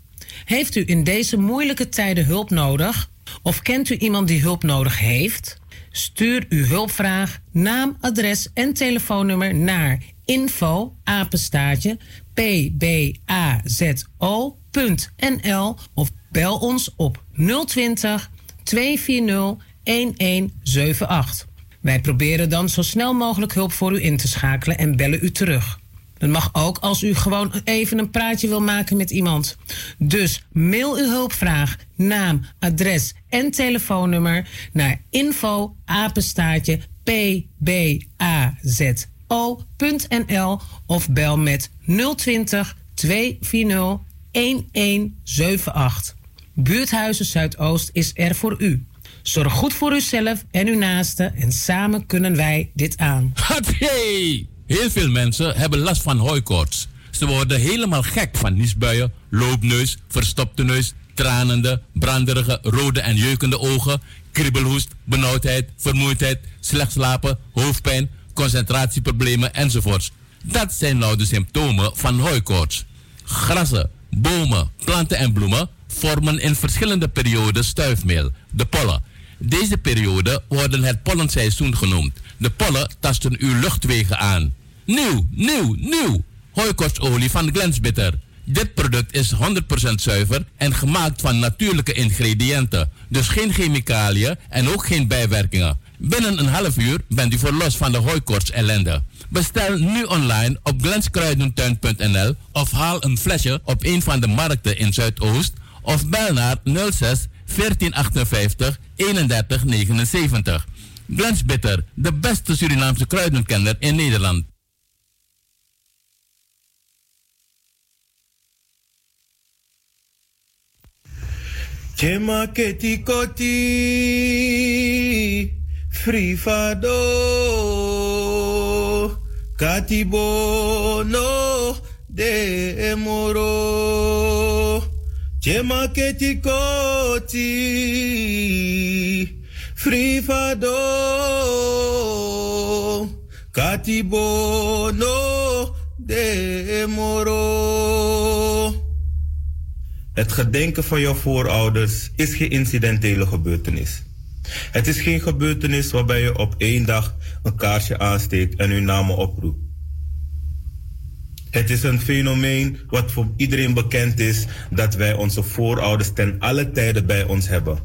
Heeft u in deze moeilijke tijden hulp nodig? Of kent u iemand die hulp nodig heeft? Stuur uw hulpvraag, naam, adres en telefoonnummer naar info@pbazo.nl of bel ons op 020 240 1178. Wij proberen dan zo snel mogelijk hulp voor u in te schakelen en bellen u terug. Dat mag ook als u gewoon even een praatje wil maken met iemand. Dus mail uw hulpvraag, naam, adres en telefoonnummer naar info@pbazo.nl of bel met 020 240 1178. Buurthuizen Zuidoost is er voor u. Zorg goed voor uzelf en uw naasten en samen kunnen wij dit aan. Heel veel mensen hebben last van hooikoorts. Ze worden helemaal gek van niesbuien, loopneus, verstopte neus, tranende, branderige, rode en jeukende ogen, kriebelhoest, benauwdheid, vermoeidheid, slecht slapen, hoofdpijn, concentratieproblemen enzovoorts. Dat zijn nou de symptomen van hooikoorts. Grassen, bomen, planten en bloemen vormen in verschillende perioden stuifmeel, de pollen. Deze periode worden het pollenseizoen genoemd. De pollen tasten uw luchtwegen aan. Nieuw! Hooikoortsolie van Glens Bitter. Dit product is 100% zuiver en gemaakt van natuurlijke ingrediënten. Dus geen chemicaliën en ook geen bijwerkingen. Binnen een half uur bent u verlost van de hooikoorts ellende. Bestel nu online op glenskruidentuin.nl of haal een flesje op een van de markten in Zuidoost of bel naar 06 1458 3179. Glens Bitter, de beste Surinaamse kruidenkender in Nederland. Chema keti koti frifado katibono de moro. Chema keti koti frifado katibono de moro. Het gedenken van jouw voorouders is geen incidentele gebeurtenis. Het is geen gebeurtenis waarbij je op één dag een kaarsje aansteekt en hun namen oproept. Het is een fenomeen wat voor iedereen bekend is, dat wij onze voorouders ten alle tijden bij ons hebben.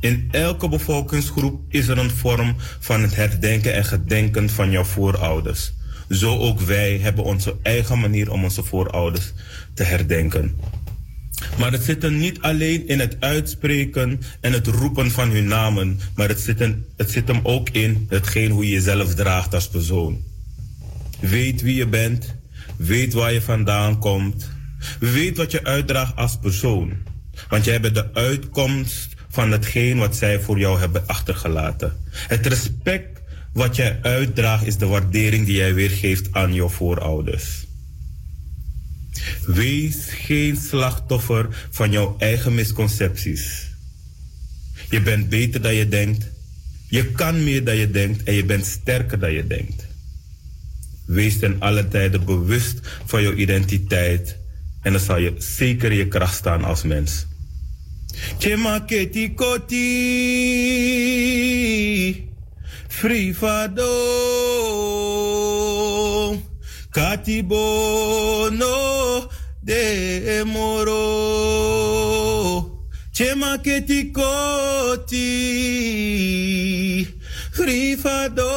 In elke bevolkingsgroep is er een vorm van het herdenken en gedenken van jouw voorouders. Zo ook wij hebben onze eigen manier om onze voorouders te herdenken. Maar het zit hem niet alleen in het uitspreken en het roepen van hun namen, maar het zit hem ook in hetgeen hoe je jezelf draagt als persoon. Weet wie je bent, weet waar je vandaan komt, weet wat je uitdraagt als persoon. Want jij bent de uitkomst van hetgeen wat zij voor jou hebben achtergelaten. Het respect wat jij uitdraagt is de waardering die jij weergeeft aan jouw voorouders. Wees geen slachtoffer van jouw eigen misconcepties. Je bent beter dan je denkt. Je kan meer dan je denkt en je bent sterker dan je denkt. Wees ten alle tijde bewust van jouw identiteit en dan zal je zeker je kracht staan als mens. Chema keti koti frifado katibono de moro. Chema keti koti frifado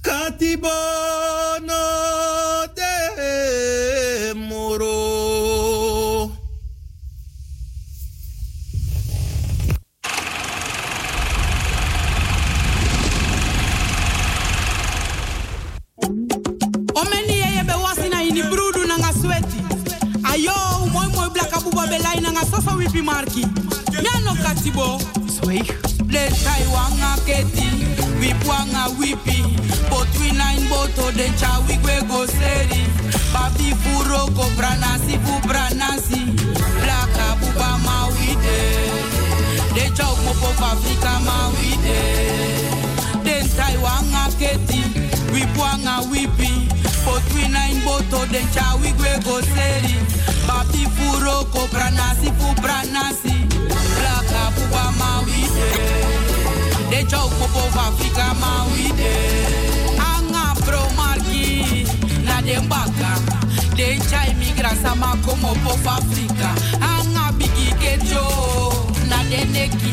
katibono de moro. Babi furo cobra nasi, blaca buba mauide. De choco pova fica mauide. Anga pro marki, na de mbaga. De chai migrasa ma como pova fica. Anga bigi kecho, na de neki.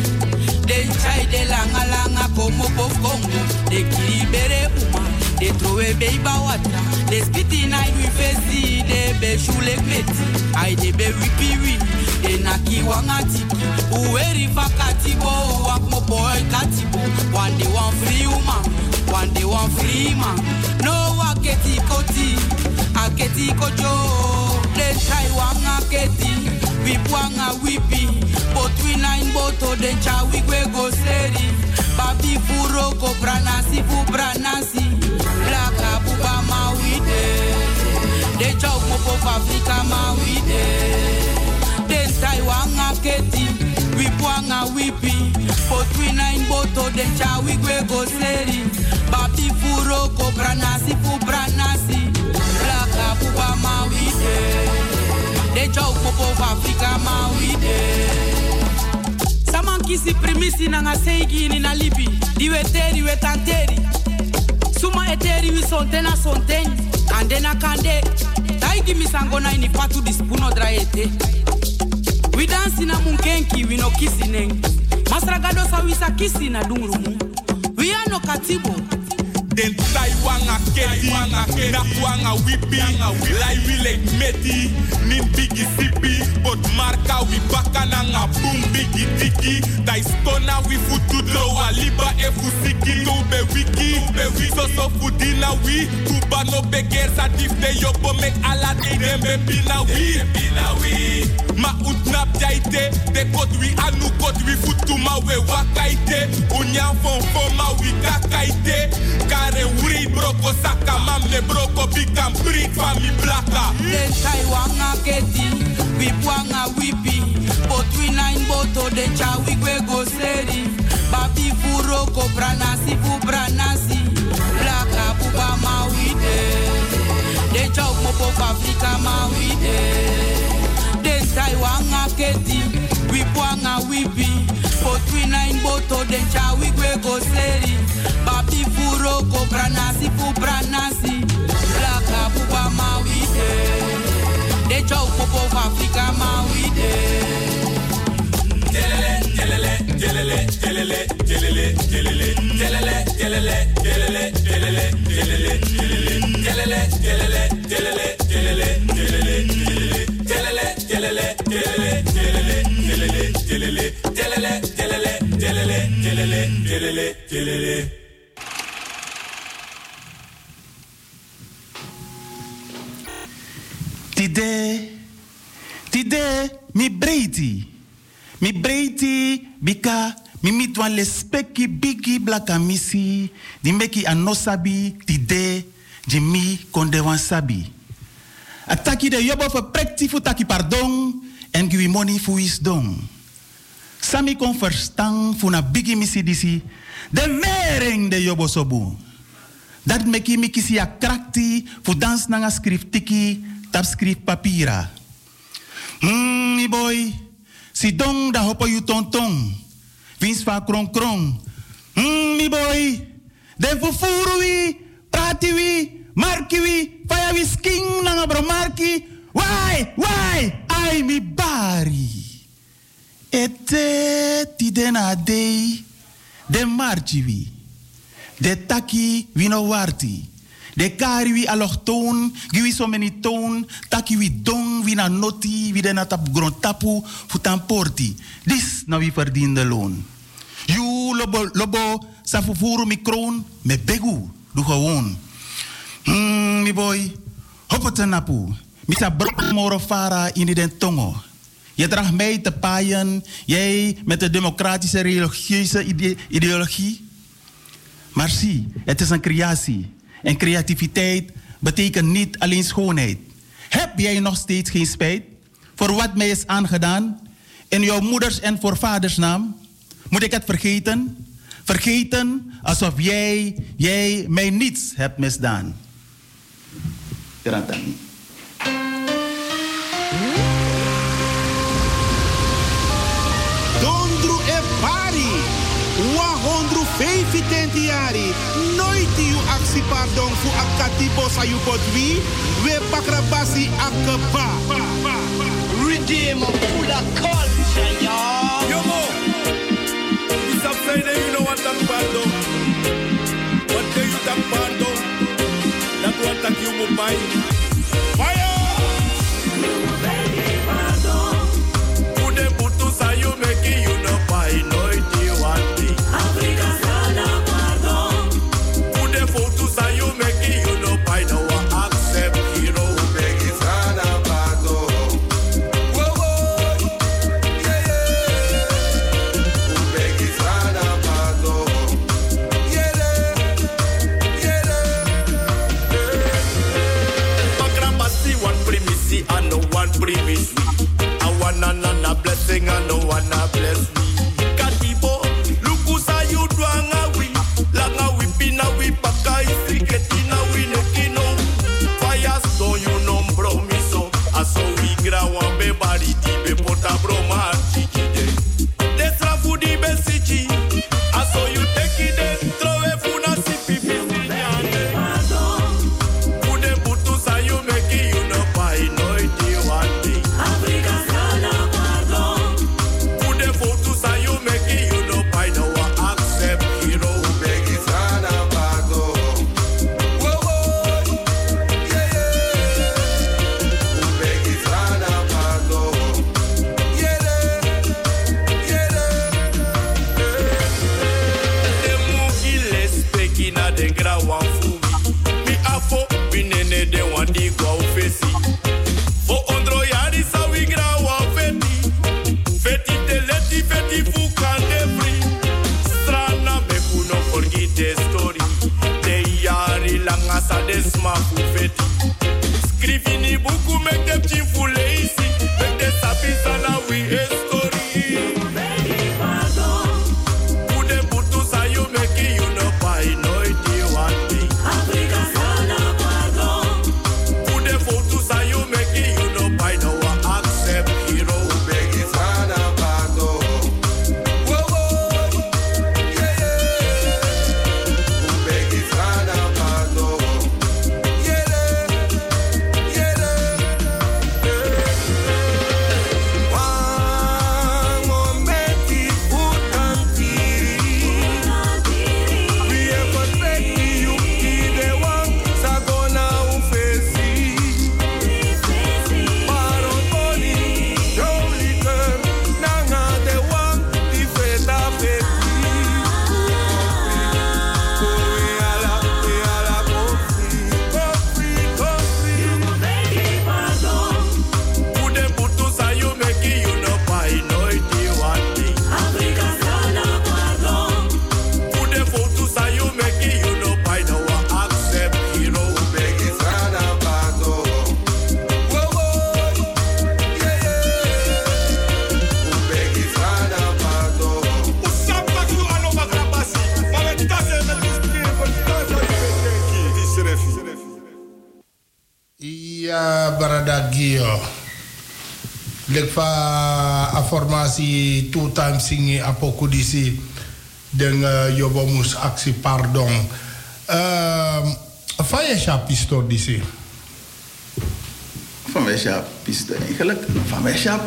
De chai de langa langa como pov congo. De kibere uma. They throw a baby water, they spit in I we face, they be shule meti, I de be wipiwi, they naki wangati, uweri fakatibo, wakmo boy katibo, one day one free woman, one day one free man. No waketi koti, aketi kojo, then try wangaketi. Wipwanga wipi, botwina in boto dencha wigwe go seri. Babi furo ko pranasi fu pranasi, blaka buba mawide. Dencha umopo fabrika mawide. Dentai wanga keti, wipwanga wipi, botwina in boto dencha wigwe go seri. Babi furo ko pranasi fu pranasi, blaka buba mawide. De chau popo Afrika mawide. Saman kisi primisi nanga seigi ni na libi. Diwe teri we tanteri. Suma eteri we sontena sonteni. Andena kande. Taigi misangona ini patu dispuno draete. We dansi na munkenki we no kisi neng. Masragado sa wisa kisi na dungurumu. We ano katibo. Den Taiwanga keti, Nakwanga wipi, Lai wilek meti, Nin bigi sipi, Bot marka wibaka nanga boom bigi tiki, Dai stona wifutu drowa liba efusiki, Tobe wiki, Soso fudina wi, Kuba no beger satifte yopo mek ala dembe pina wi, Ma utnap jaite, De kot wi anu kot wi futu ma we wakaite, Unyan fonfon ma wi kakaite, Wuri broko saka mamne broko bikam prik fami blaka. Den Taiwanga keti, wipwanga wipi, botwina in boto den chawi kwe go seri. Babi furoko pranasi fu pranasi, blaka buba mawide. Den chau mopo fabrika mawide. Den Taiwanga keti, wipwanga wipi, botwina in boto den chawi kwe go seri. Babi furoko pranasi fu pranasi, blaka buba mawide. De chau popo Afrika mawide. Jelele, jelele, jelele, jelele, jelele, jelele, jelele, jelele, jelele, jelele, jelele, jelele, jelele, jelele, jelele, jelele, jelele, jelele, jelele, jelele, jelele, jelele, jelele, jelele, jelele. Tide, mi breiti, bika, mi mitwan le speki bigi blaka misi, di meki anosabi, tide, di mi kondewan sabi. Ataki de yobo fe prekti fu taki pardon, en gui moni fu isdom. Sami kon verstaan fu na bigi misi disi, de mereng de yobo sobu. Dat meki mi kisi a krakti, fu dans nanga skriftiki, tap skrif papira. Mi boy, si dong da hopo yu tonton. Vins fa kron kron. Mi boy, de fufurui, pratiwi, markiwi, fayawi sking nanga bro marki. Wai, ai mi bari. Ete ti dena dei, de marchiwi. De taki wino warti. De kari wi allochtoon, giwi so many toon, taki wi dong, wi na noti, wi de na tap grond tapu, futan porti. Dis na wi verdiende loon. You lobo, sa fufuru mi kroon, me begu, du gewoon. Mi boy, hoppoten napu, mi sa brok moro fara in den tongo. Je draagt mij te paaien, jij met de democratische religieuze ideologie. Maar zie, het is een creatie. En creativiteit betekent niet alleen schoonheid. Heb jij nog steeds geen spijt voor wat mij is aangedaan? In jouw moeders en voorvaders naam? Moet ik het vergeten? Vergeten alsof jij mij niets hebt misdaan. Grantani. Dondru e pari. Wahondru feifi tentiari. Noiti u aksi pardon fu akatibo sayu podwi we pakrabasi akba redeem pula culture yo mo it's upside down you know what that pardon what do you that pardon that what that you mo buy fire pardon pude putu sayu make you no buy noiti wanti Africa. privacy. I wanna none a blessing and no one a bless me. Cat people, look who's a you drang a we. Long a whip in a whip a guy, see get in a we no kino. Fire so you know bro me so. I saw we grow on be body deep, be pota bro man chichi de. Destra food the best chichi. I saw you take it then, throw it for na sippy. Informatie two times singi apokudisi deng yobomus aksi pardon. Van wij schaap is toch? Eigenlijk van wij schaap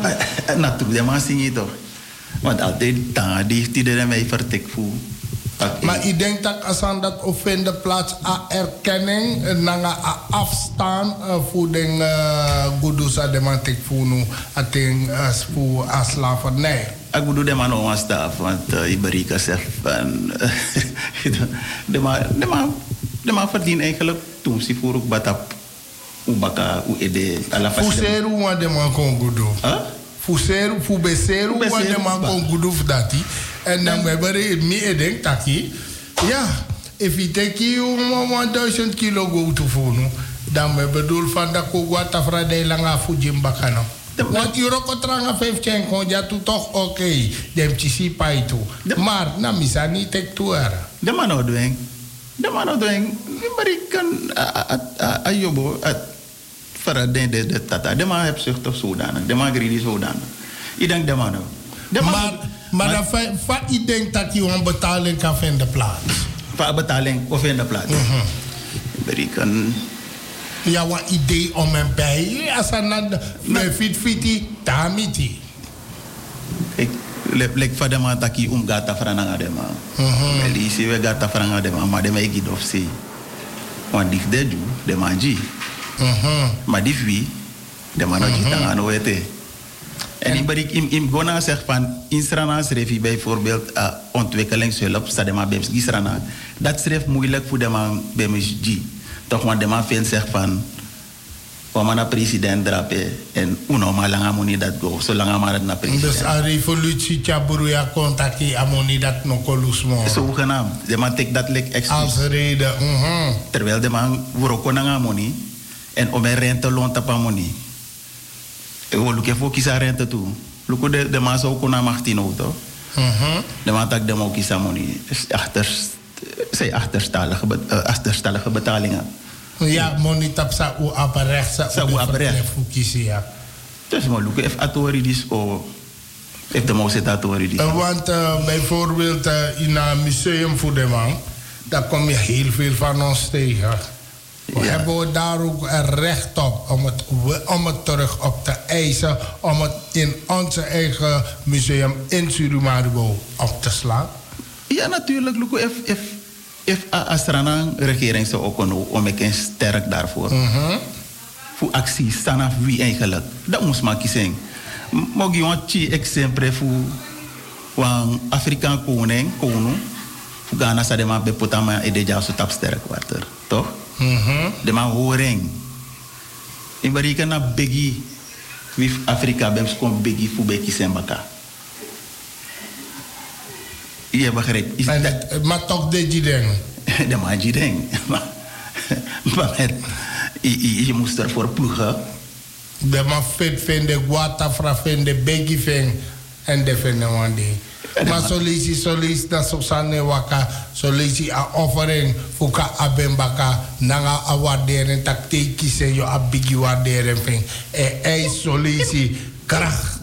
natuurlijk de man singi toch. Want altijd dan die iedereen mij vertek voel. Maar ik denk dat als aan dat offende plaats a erkenning en a afstaan voor den goedusa de man tek voor nu ating voor slavernij. Ik bedoel de man onstaf want Iberica zelf en de man verdient eigenlijk toen ze voor ook batap ubaka uede ala fase. Fuseru wa de man kon goedu. Huh? Fuseru wa de man kon goedu dati. En dan hebben we meer denk dat je, ja, if je denkt je 1000 kilo goed te voeren, dan we bedoel van dat koga tafradei langa fujim bakano. Want je rokotranga 15 kon je toch oké, dem chisi pai toe. Maar na misa niet tek toera. De man doet. Maar ik kan ajobo at tafradei de tata. De man heeft zucht of zodanig. De man greedy zodanig. Ik denk de man. Maar wat ik denk dat je een betaling kan vinden plaats. Wat betaling kan vinden plaats? Mm-hmm. Ja, wat idee om een bij. Als een ander met fit, daar niet. Ik leg van de man dat je gaat te vragen aan de man. Ik zie we gaat te vragen aan de man, maar de man ik dof zie. Want die de doe, de man die. Maar die wie, de man dat je dan aan het eten. En ik bereik in Gona zeg van Israëls schreef bijvoorbeeld ontwikkelingshulp, sadema bems Israël. Dat schreef moeilijk voor de man bems G. Toch want de man veel zegt van, kwam naar president drapen en unoma langa moni dat go, zolang maar dat naar president. Dus een revolutie tjaburuja contactie amoni dat no kolusmo. Zogenaamd, de man tek dat lek excuus. Als reden. Terwijl de man woroko nanga moni en om een rente loont op amoni. Ego luke fo kisa rente tu. Luku de masa ukuna machtino to. De matak de moki samoni. Achterstallige betalingen. Ja, monitap sa u aparecht sa u aparecht fo kisia. Dus maar luke f atoridis o f de mouse atoridis. Want bijvoorbeeld in een museum voor de man, daar kom je heel veel van ons tegen. We hebben daar ook een recht op om het terug op te eisen, om het in onze eigen museum in Surimaribo op te slaan? Ja, natuurlijk. If Asranang regering zou ook kunnen, om ik een sterk daarvoor. Voor actie, vanaf wie eigenlijk. Dat moet maar kiezen. Mag je een exempel voor een Afrikaan koning, voor Ghana, dat maar bij Potama en de Jaso tap sterk water, toch? De man horen. In Barika na begi with Afrika bems kon begi voor beki sembaka. Je begrijpt. Maar toch de jideng. De man jideng. Maar je moest ervoor ploegen. De man vet vende guatafra vende begi vende en de vende wanding. Maar solisi na sosane waka solisi a offering fuka abembaka nanga awarderen takteki se yo abigi waarderen ving solisi kracht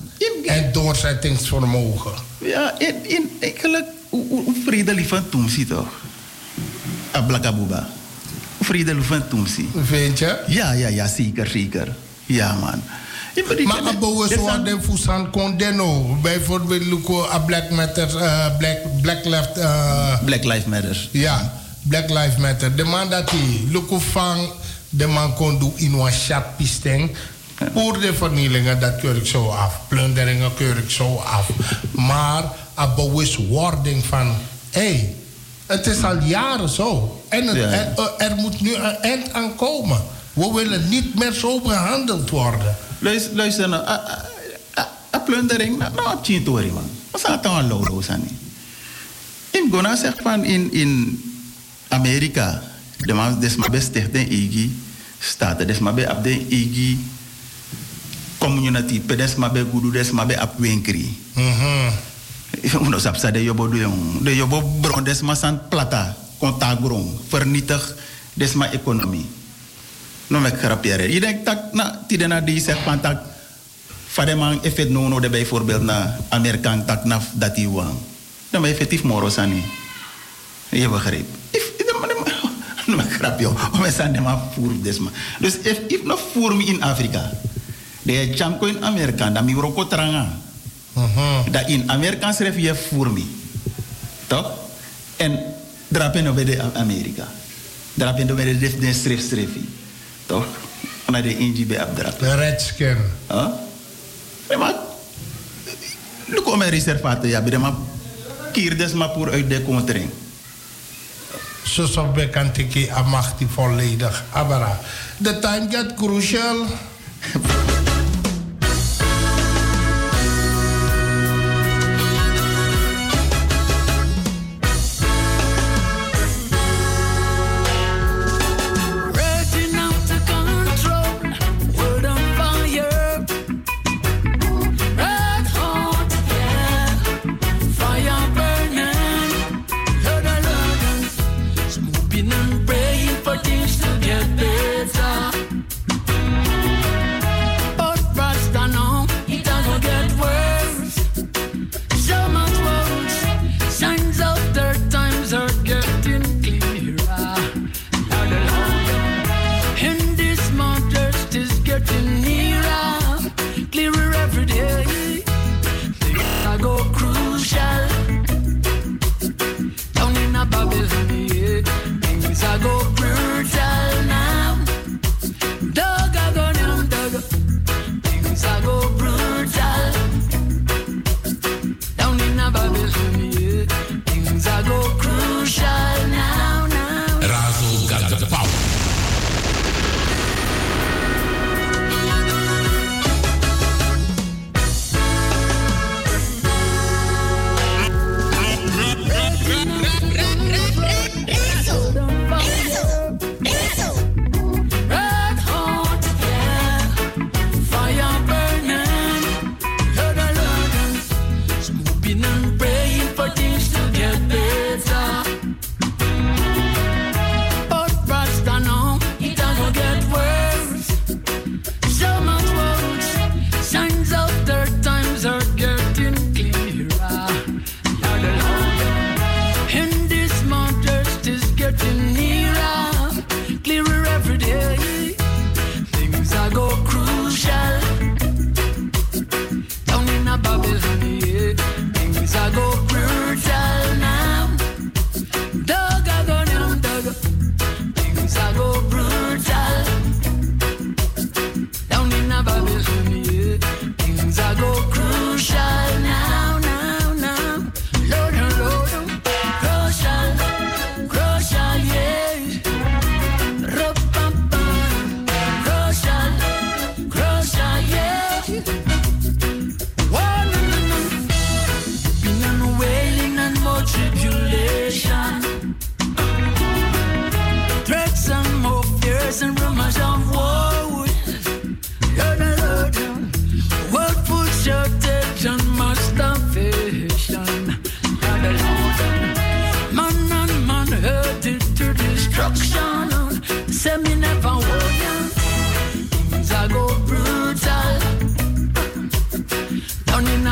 en doorzettingsvermogen. Ja, in eigenlijk hoe vredelig van Tumsi toch? Ablakabuba. Vredelig van Tumsi. Vind je? Ja, zeker. Ja man. Maar abouwers worden voor San Condeno. Bijvoorbeeld Luko a Black Lives Matter. Ja, Black Lives Matter. De man dat hij Luko vang, de man kon doen in een chatpisteng. Voor de vernielingen, dat keur ik zo af. Plunderingen keur ik zo af. Maar abouwers worden van... Hé, het is al jaren zo. En er moet nu een eind aan komen. We willen niet meer zo behandeld worden. Luister nou, een plundering, nou op tien toren man. Wat staat er aan Lolo Sani? In Ghana zegt van in Amerika, de man des maar best tegen Igi staat, des maar bij op de Igi community, des maar bij Gudu, des maar bij op Wenkri. Ik moet nog sapsa de jobo doen, de jobo bron des maar san plata, contagron, vernietig des maar economie. No me krapere. Je denkt dat na tidena die zegt van dat vademang effect no de bijvoorbeeld na Amerikaan tak naf dat die wang. Dan ben je effectief morosani. Je begrijpt. If no me krapio. Om eens aan de man voer desma. Dus if no voer me in Afrika. De jamko in Amerikaan dan mi roko tranga. Dat in Amerikaans ref je voer me. Toch? En drapen over de Amerika. Drapen over de stref. Toch? Naar de Inji bij Abdrap. De Redskin. Maar. Nu komen reservaten, ja, maar. Kier des maar voor uit de kontering. Zo zou bekend ik aan macht die volledig. Abra. The time gets crucial. And praying for things to get better.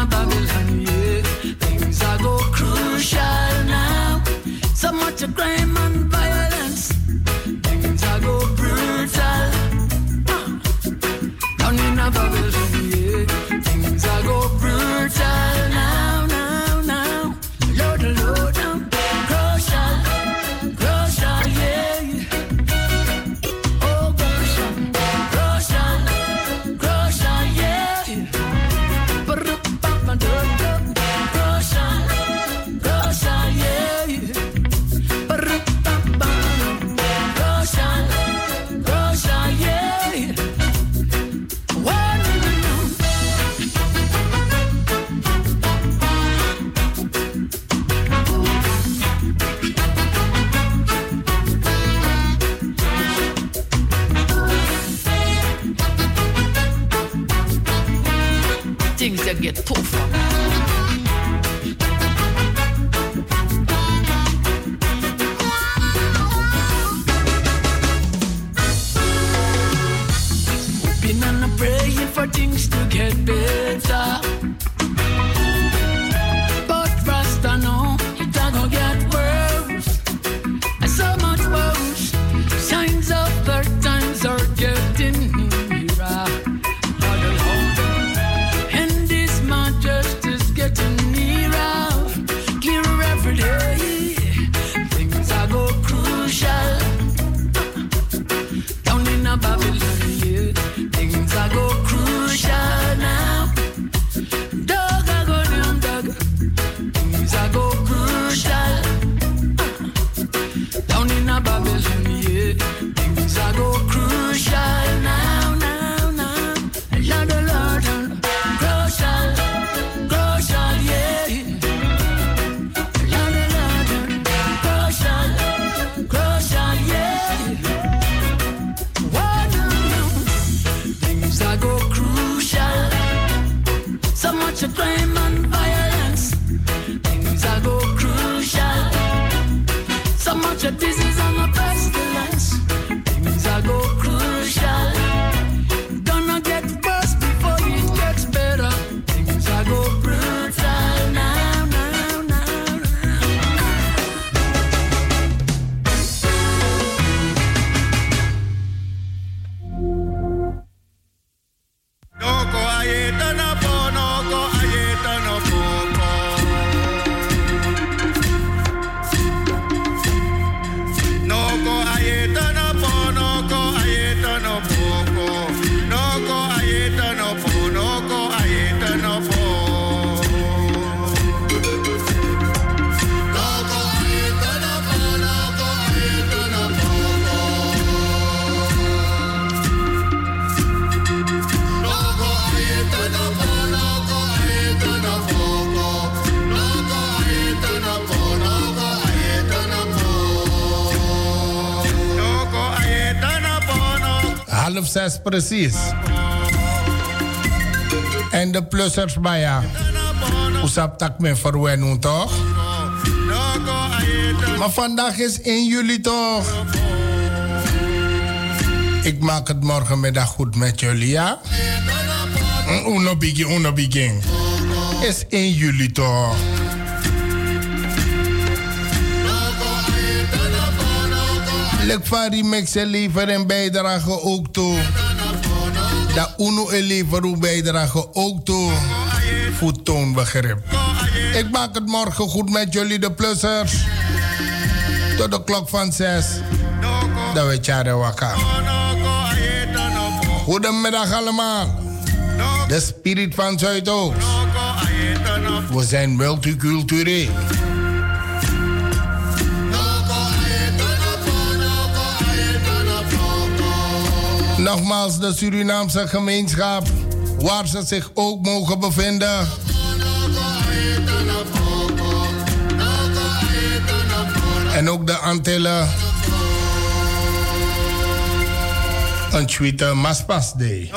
not Babylon, yeah. Things are go crucial now. So much of crime and violence. Things are go brutal. Down in Babylon, yeah. Things are go brutal now, now, now. Lord, Lord, now. Crucial, crucial, yeah. Oh, crucial, crucial, crucial, yeah. Crucial, crucial, yeah. Crucial, crucial, yeah. Things that get tougher. For things to get better, but Rasta know it ain't gonna get worse, and so much worse. Signs of the times are getting nearer. And this man just is getting nearer, clearer every day. Things are go crucial down in a Babylon. Things are go crucial now. Dog I go down, dog. Things are go crucial down in a Babylon, yeah. Things are go crucial now, now, now. Lord, Lord, Lord. Crucial, crucial, yeah. Lord, Lord, Lord. Crucial, crucial, yeah. I go crucial. So much of crime and violence. Things I go crucial. So much of disease and a pestilence. Things I go crucial. Gonna get worse before it gets better. Things I go brutal now. Half zes precies. En de plussers bij ja. Oesap tak me verwennen toch? Maar vandaag is 1 juli toch? Ik maak het morgenmiddag goed met jullie, ja? Uno begin. Is 1 juli toch? Lek van remixen leveren en bijdragen ook toe. Dat uno en leveren bijdragen ook toe. Voor toonbegrip. Ik maak het morgen goed met jullie de plussers. Tot de klok van 6. Dan weet je er wakker. Goedemiddag allemaal. De spirit van Zuidoost. We zijn multicultureel. Nogmaals, de Surinaamse gemeenschap, waar ze zich ook mogen bevinden. En ook de Antillen. Een tweede Maspas Day.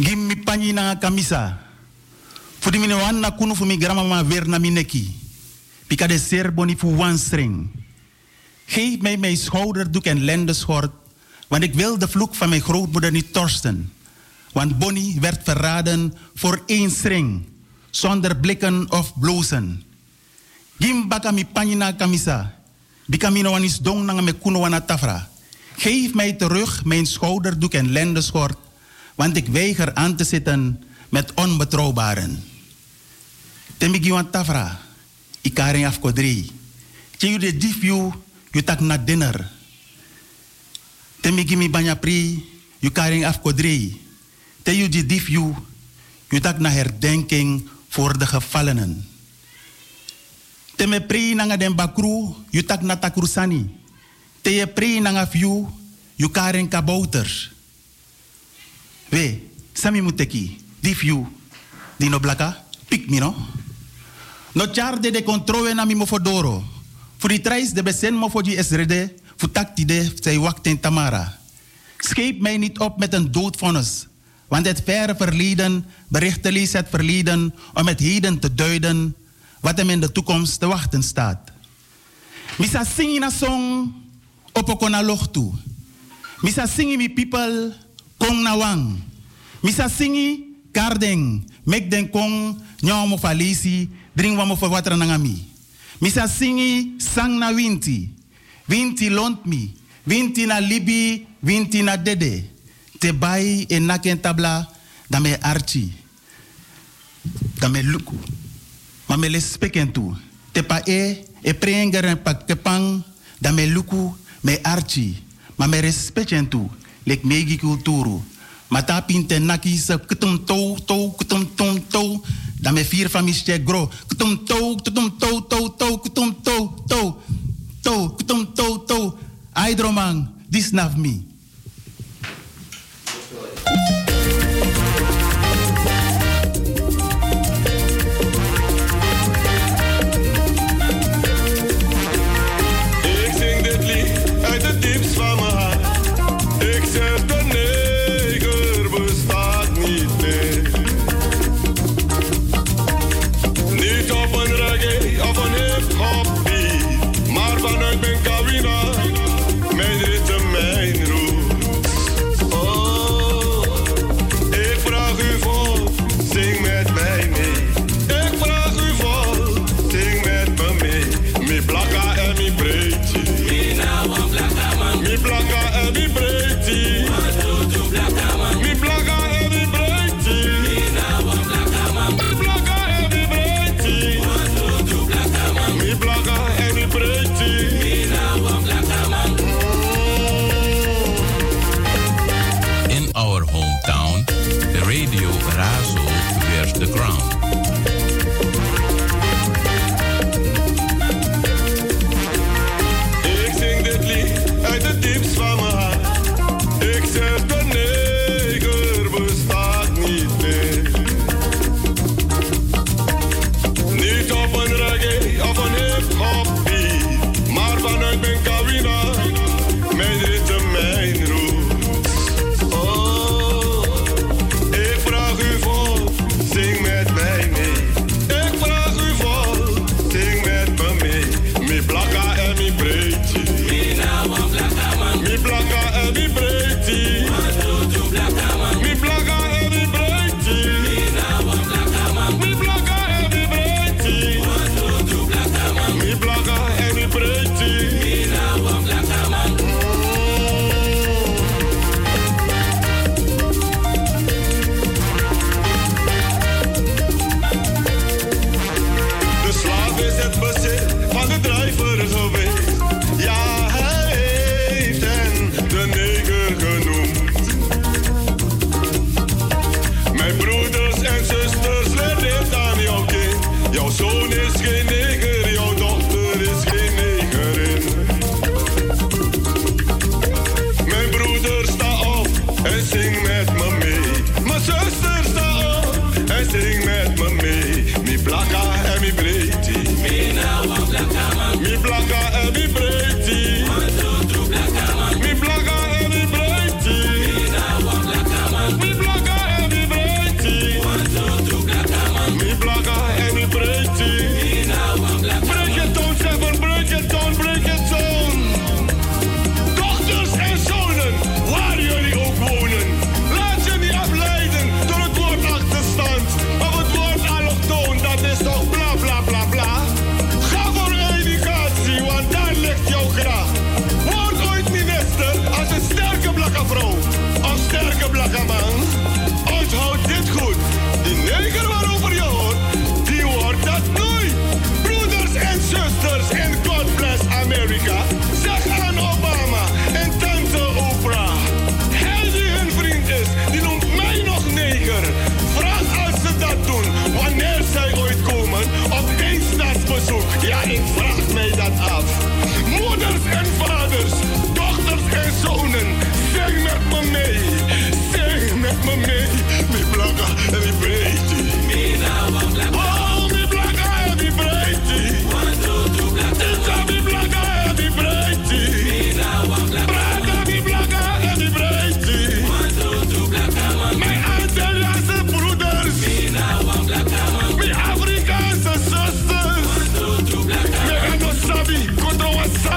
Gimmi panyi na kamisa. Fudi mine wan na kunu fu mi grandmama weer na mineki. Pika de ser boni fu wan streng. Geef mij mijn schouderdoek en lendenschort, want ik wil de vloek van mijn grootmoeder niet torsten. Want Bonnie werd verraden voor één string, zonder blikken of blozen. Gimbaka mi panina kamisa, bikamino wanis dong na me kuno wana tafra. Geef mij terug mijn schouderdoek en lendenschort, want ik weiger aan te zitten met onbetrouwbaren. Temigi wan tafra, ikaren afkodri. Tjeju de diefju, je tak na dinner. Temigi mi banya pri, ikaren afkodri. Teju di diefju, je tak na herdenking voor de gevallenen. Teme pri nanga den bakru, je tak na takrusani. Teje pri nanga vju, je karen kabouter. We, sami muteki, diefju, dino blaka, pik mi no. No charde de controle na mi mofodoro. Voor die treis de besen mofodi esrede, voor takti de zij wakten tamara. Scheep mij niet op met een doodvonnis. Want het verre verleden berichtelies het verleden om het heden te duiden wat hem in de toekomst te wachten staat. Misa singi na song opoko na lochtu. Misa singi mi people kong na wang. Misa singi kardeng mek den kong nyaw mo falisi dring wa mo fawatra nangami. Misa singi sang na winti. Winti lont mi. Winti na libi, winti na dede. Te bai en naken tabla dan me archi dan me luku ma me les pekentu te pa e prenger en pak te pang dan me luku me archi ma me respekentu lek megi kulturu ma tapin te naki se kutum to kutum tom to dan me vier families te gro kutum to kutum to kutum to kutum to ai dromang dis nav mi. Ik zing dit lied uit het diepst van mijn hart. Ik zeg de neger bestaat niet meer. Niet op een reggae of een hip-hop beat, maar vanuit mijn cabina, mijn ritme, mijn roep.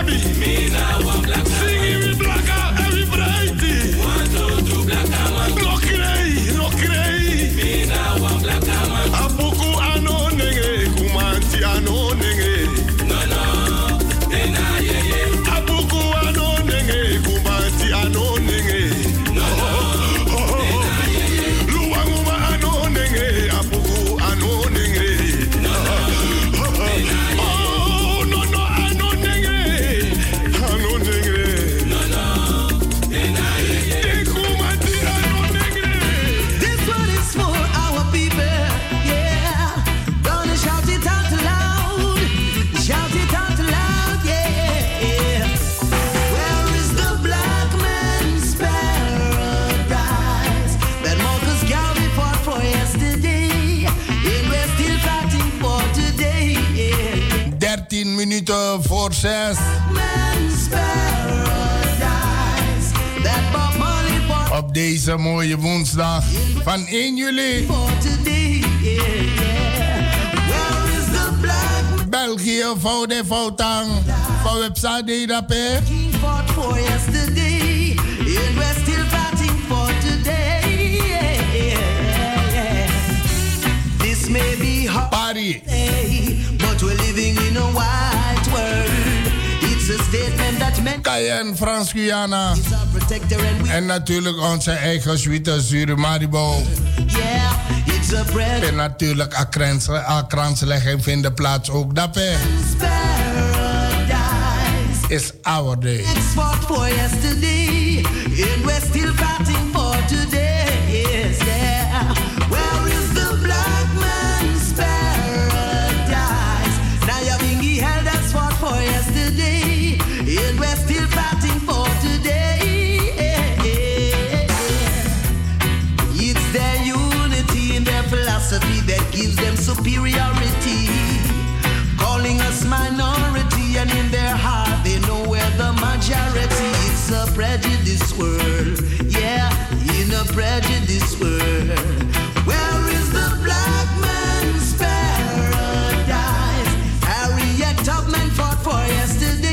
Abby. Me now I'm black. Singing with black out every variety. 1, 2, 3 black out. No cray, no cray. Me now I'm black out. Abuku ano nenge, kumanti ano nenge. No no, deny it. Abuku ano nenge, kumanti ano nenge. No no, deny it. Luanguma ano nenge, abuku ano nenge. No no, deny it. Voor 6. Op deze mooie woensdag van 1 juli. België, Voude, Voutang. Van website DDP. Paris. Cayenne, Frans-Guyana. En natuurlijk onze eigen suite Surimaribo. En natuurlijk aan kranslegging vindt de plaats ook dapper. It's our day. It's fought for yesterday. And we're still fighting for today. Yes, yeah. Where is the black man's paradise? Now you're being held as fought for yesterday. And we're still fighting for today. It's their unity and their philosophy that gives them superiority, calling us minority, and in their heart they know we're the majority. It's a prejudiced world, yeah, in a prejudiced world. Where is the black man's paradise? Harriet Tubman fought for yesterday.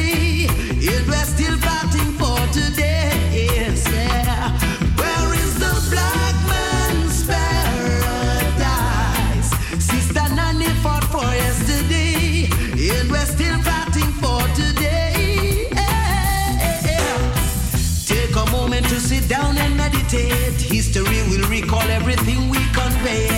We're still fighting for today, yes, yeah. Where is the black man's paradise? Sister Nanny fought for yesterday, and we're still fighting for today, yeah. Take a moment to sit down and meditate. History will recall everything we convey.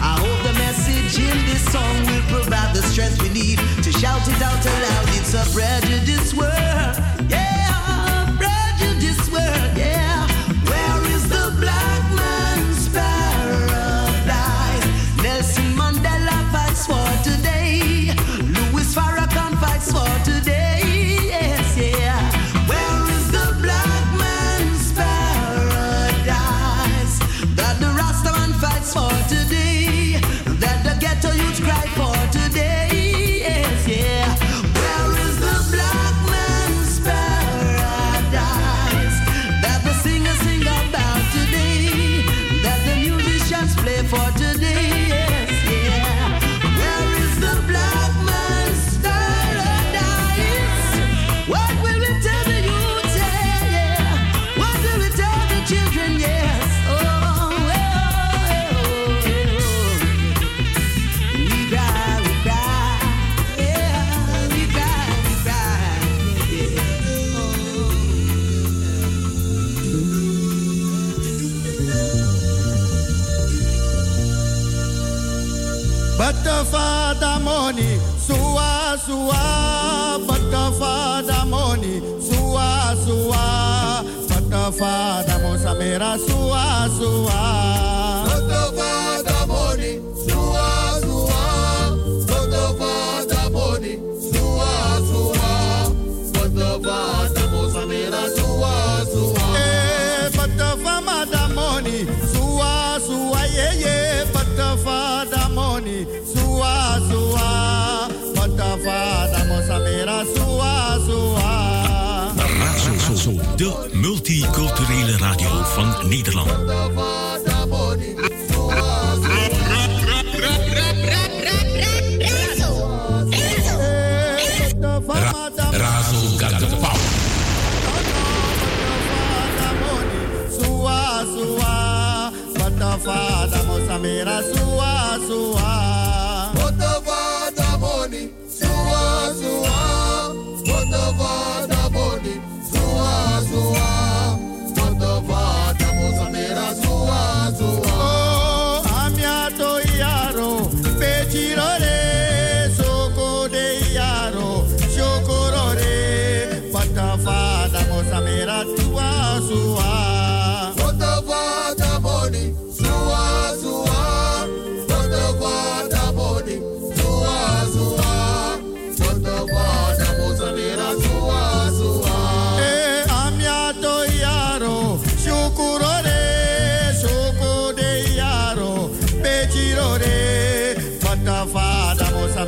I hope the message in this song will provide the strength we need to shout it out aloud. It's a prejudiced world, yeah, a prejudiced world, yeah. Where is the black man's paradise? Nelson Mandela fights for today. Louis Farrakhan fights for today, yes, yeah. Where is the black man's paradise? That the Rastaman fights for today. Ghetto youth cry for today, yes, yeah. Where is the black man's paradise? That the singers sing about today, that the musicians play for today, yes, yeah. Where is the black man's paradise? What will we tell the youth, yeah? What will we tell the children, yes? Oh, Butterfada money, sua sua. Butterfada money, sua sua. Butterfada mosamera, sua sua. Butterfada money, sua sua. Butterfada money, sua sua. Butterfada mosamera, sua sua. Eh, butterfada money, sua sua. Yeah yeah, butterfada. Sua sua, Butterfada Mosamera, sua sua. Razo, de multiculturele radio van Nederland. Razo, Razo, Razo, Razo got the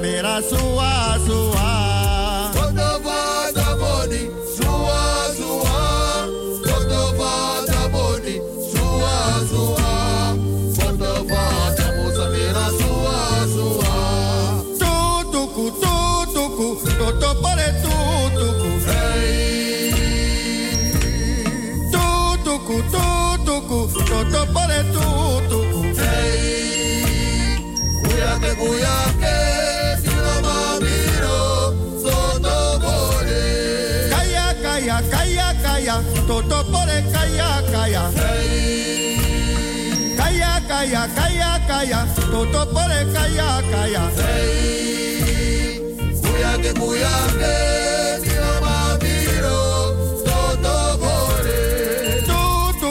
Mira sua sua Cordova da boni sua sua Cordova da boni sua sua Cordova da moça mira sua sua tudo cu toto pare tudo cu toto pare tudo cu hey cuya que Toto pore kaya kaya, hey. Kaya kaya kaya kaya, toto pore kaya kaya, hey. Kuya ke, mama biro, toto pore, toto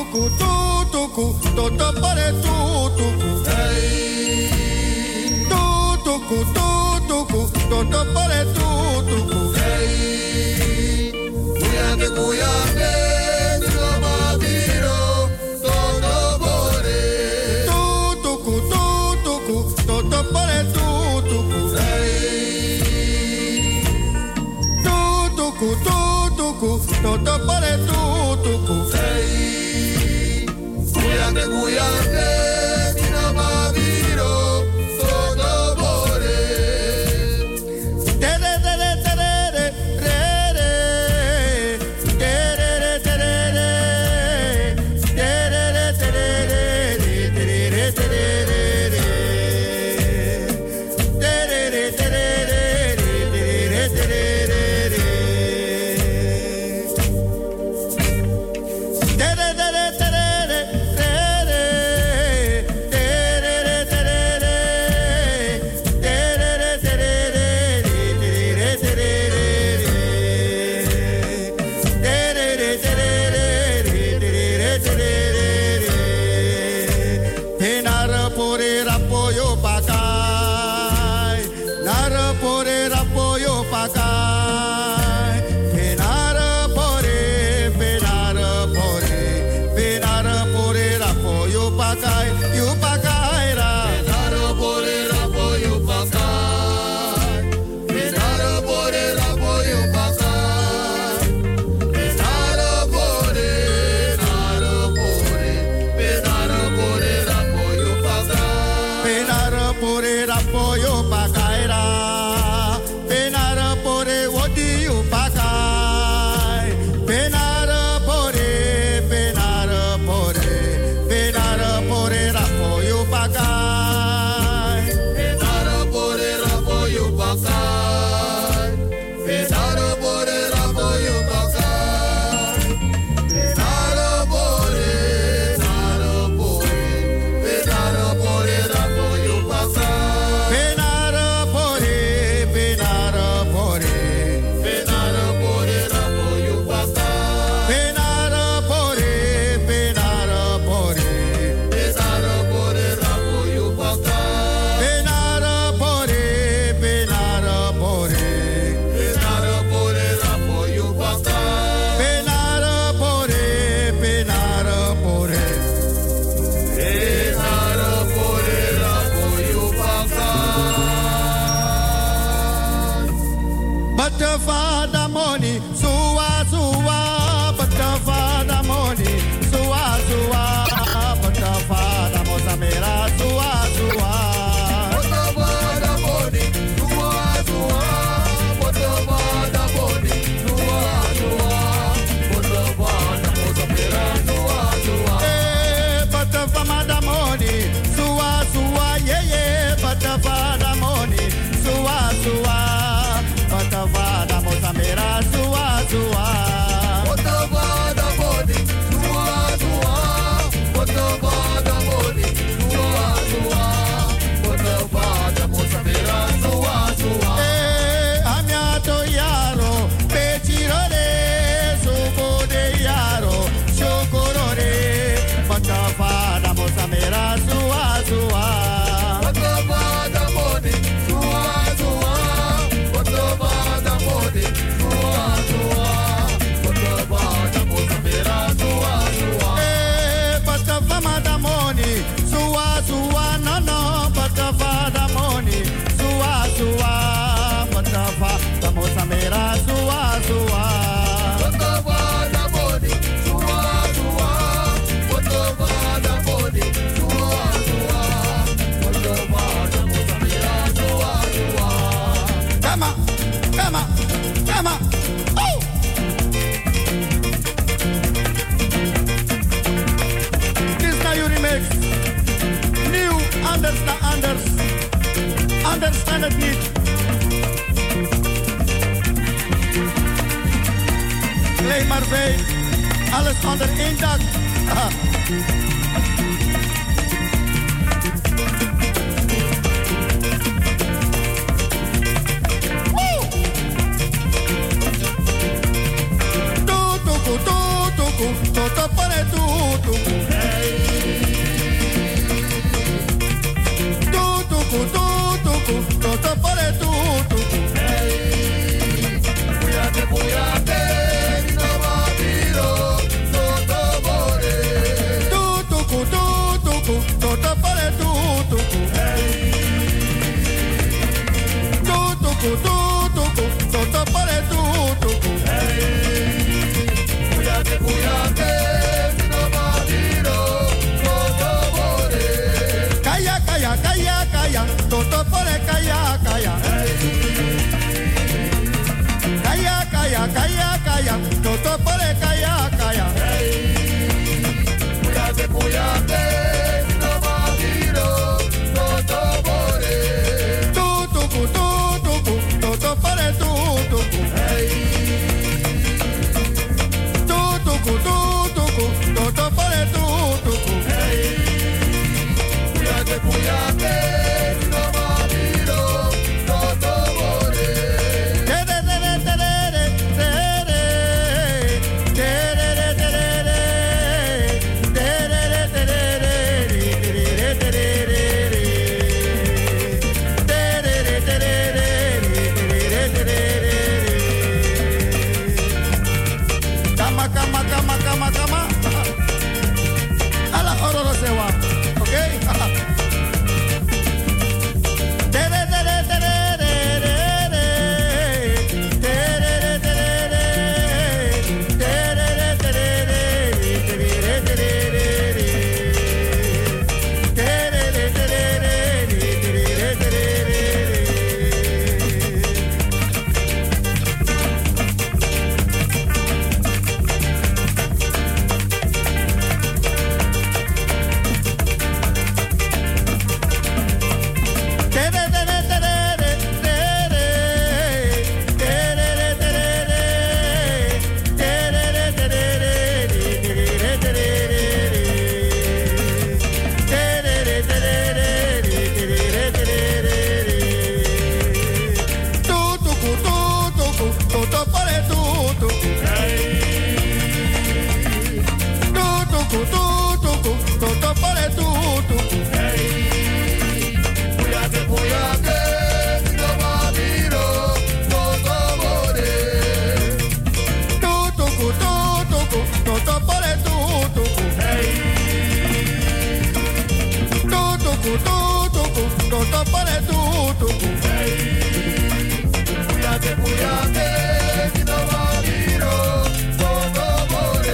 pore tutuku, hey. Toto pore tutuku, hey. Kuya ke Toto pare tutuku, hey. Kuya ke, dinama biro, toto pore. Tere tere tere tere tere tere tere tere tere het niet. Leef maar bij, alles onder één dak. Aha. Toto pone tutu, tutu, tutu, toto pone tutu. Cuídate, cuídate, no batido, toto pone. Tutu, tutu, toto pone tutu. Tutu, tutu, toto pone tutu. Cuídate, no marido, todo por calla, calla, calla, calla, todo por calla, calla. Calla, calla, calla, calla, todo por calla, calla. Cuídate, cuídate, no marido, todo por tú, todo por tú. Toto pone tutu. Hey, cuídate, cuídate, no marido, toto pone.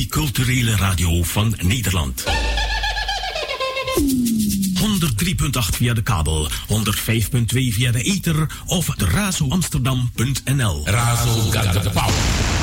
multiculturele radio van Nederland. 103.8 via de kabel, 105.2 via de ether of de razoamsterdam.nl. Razo got the power.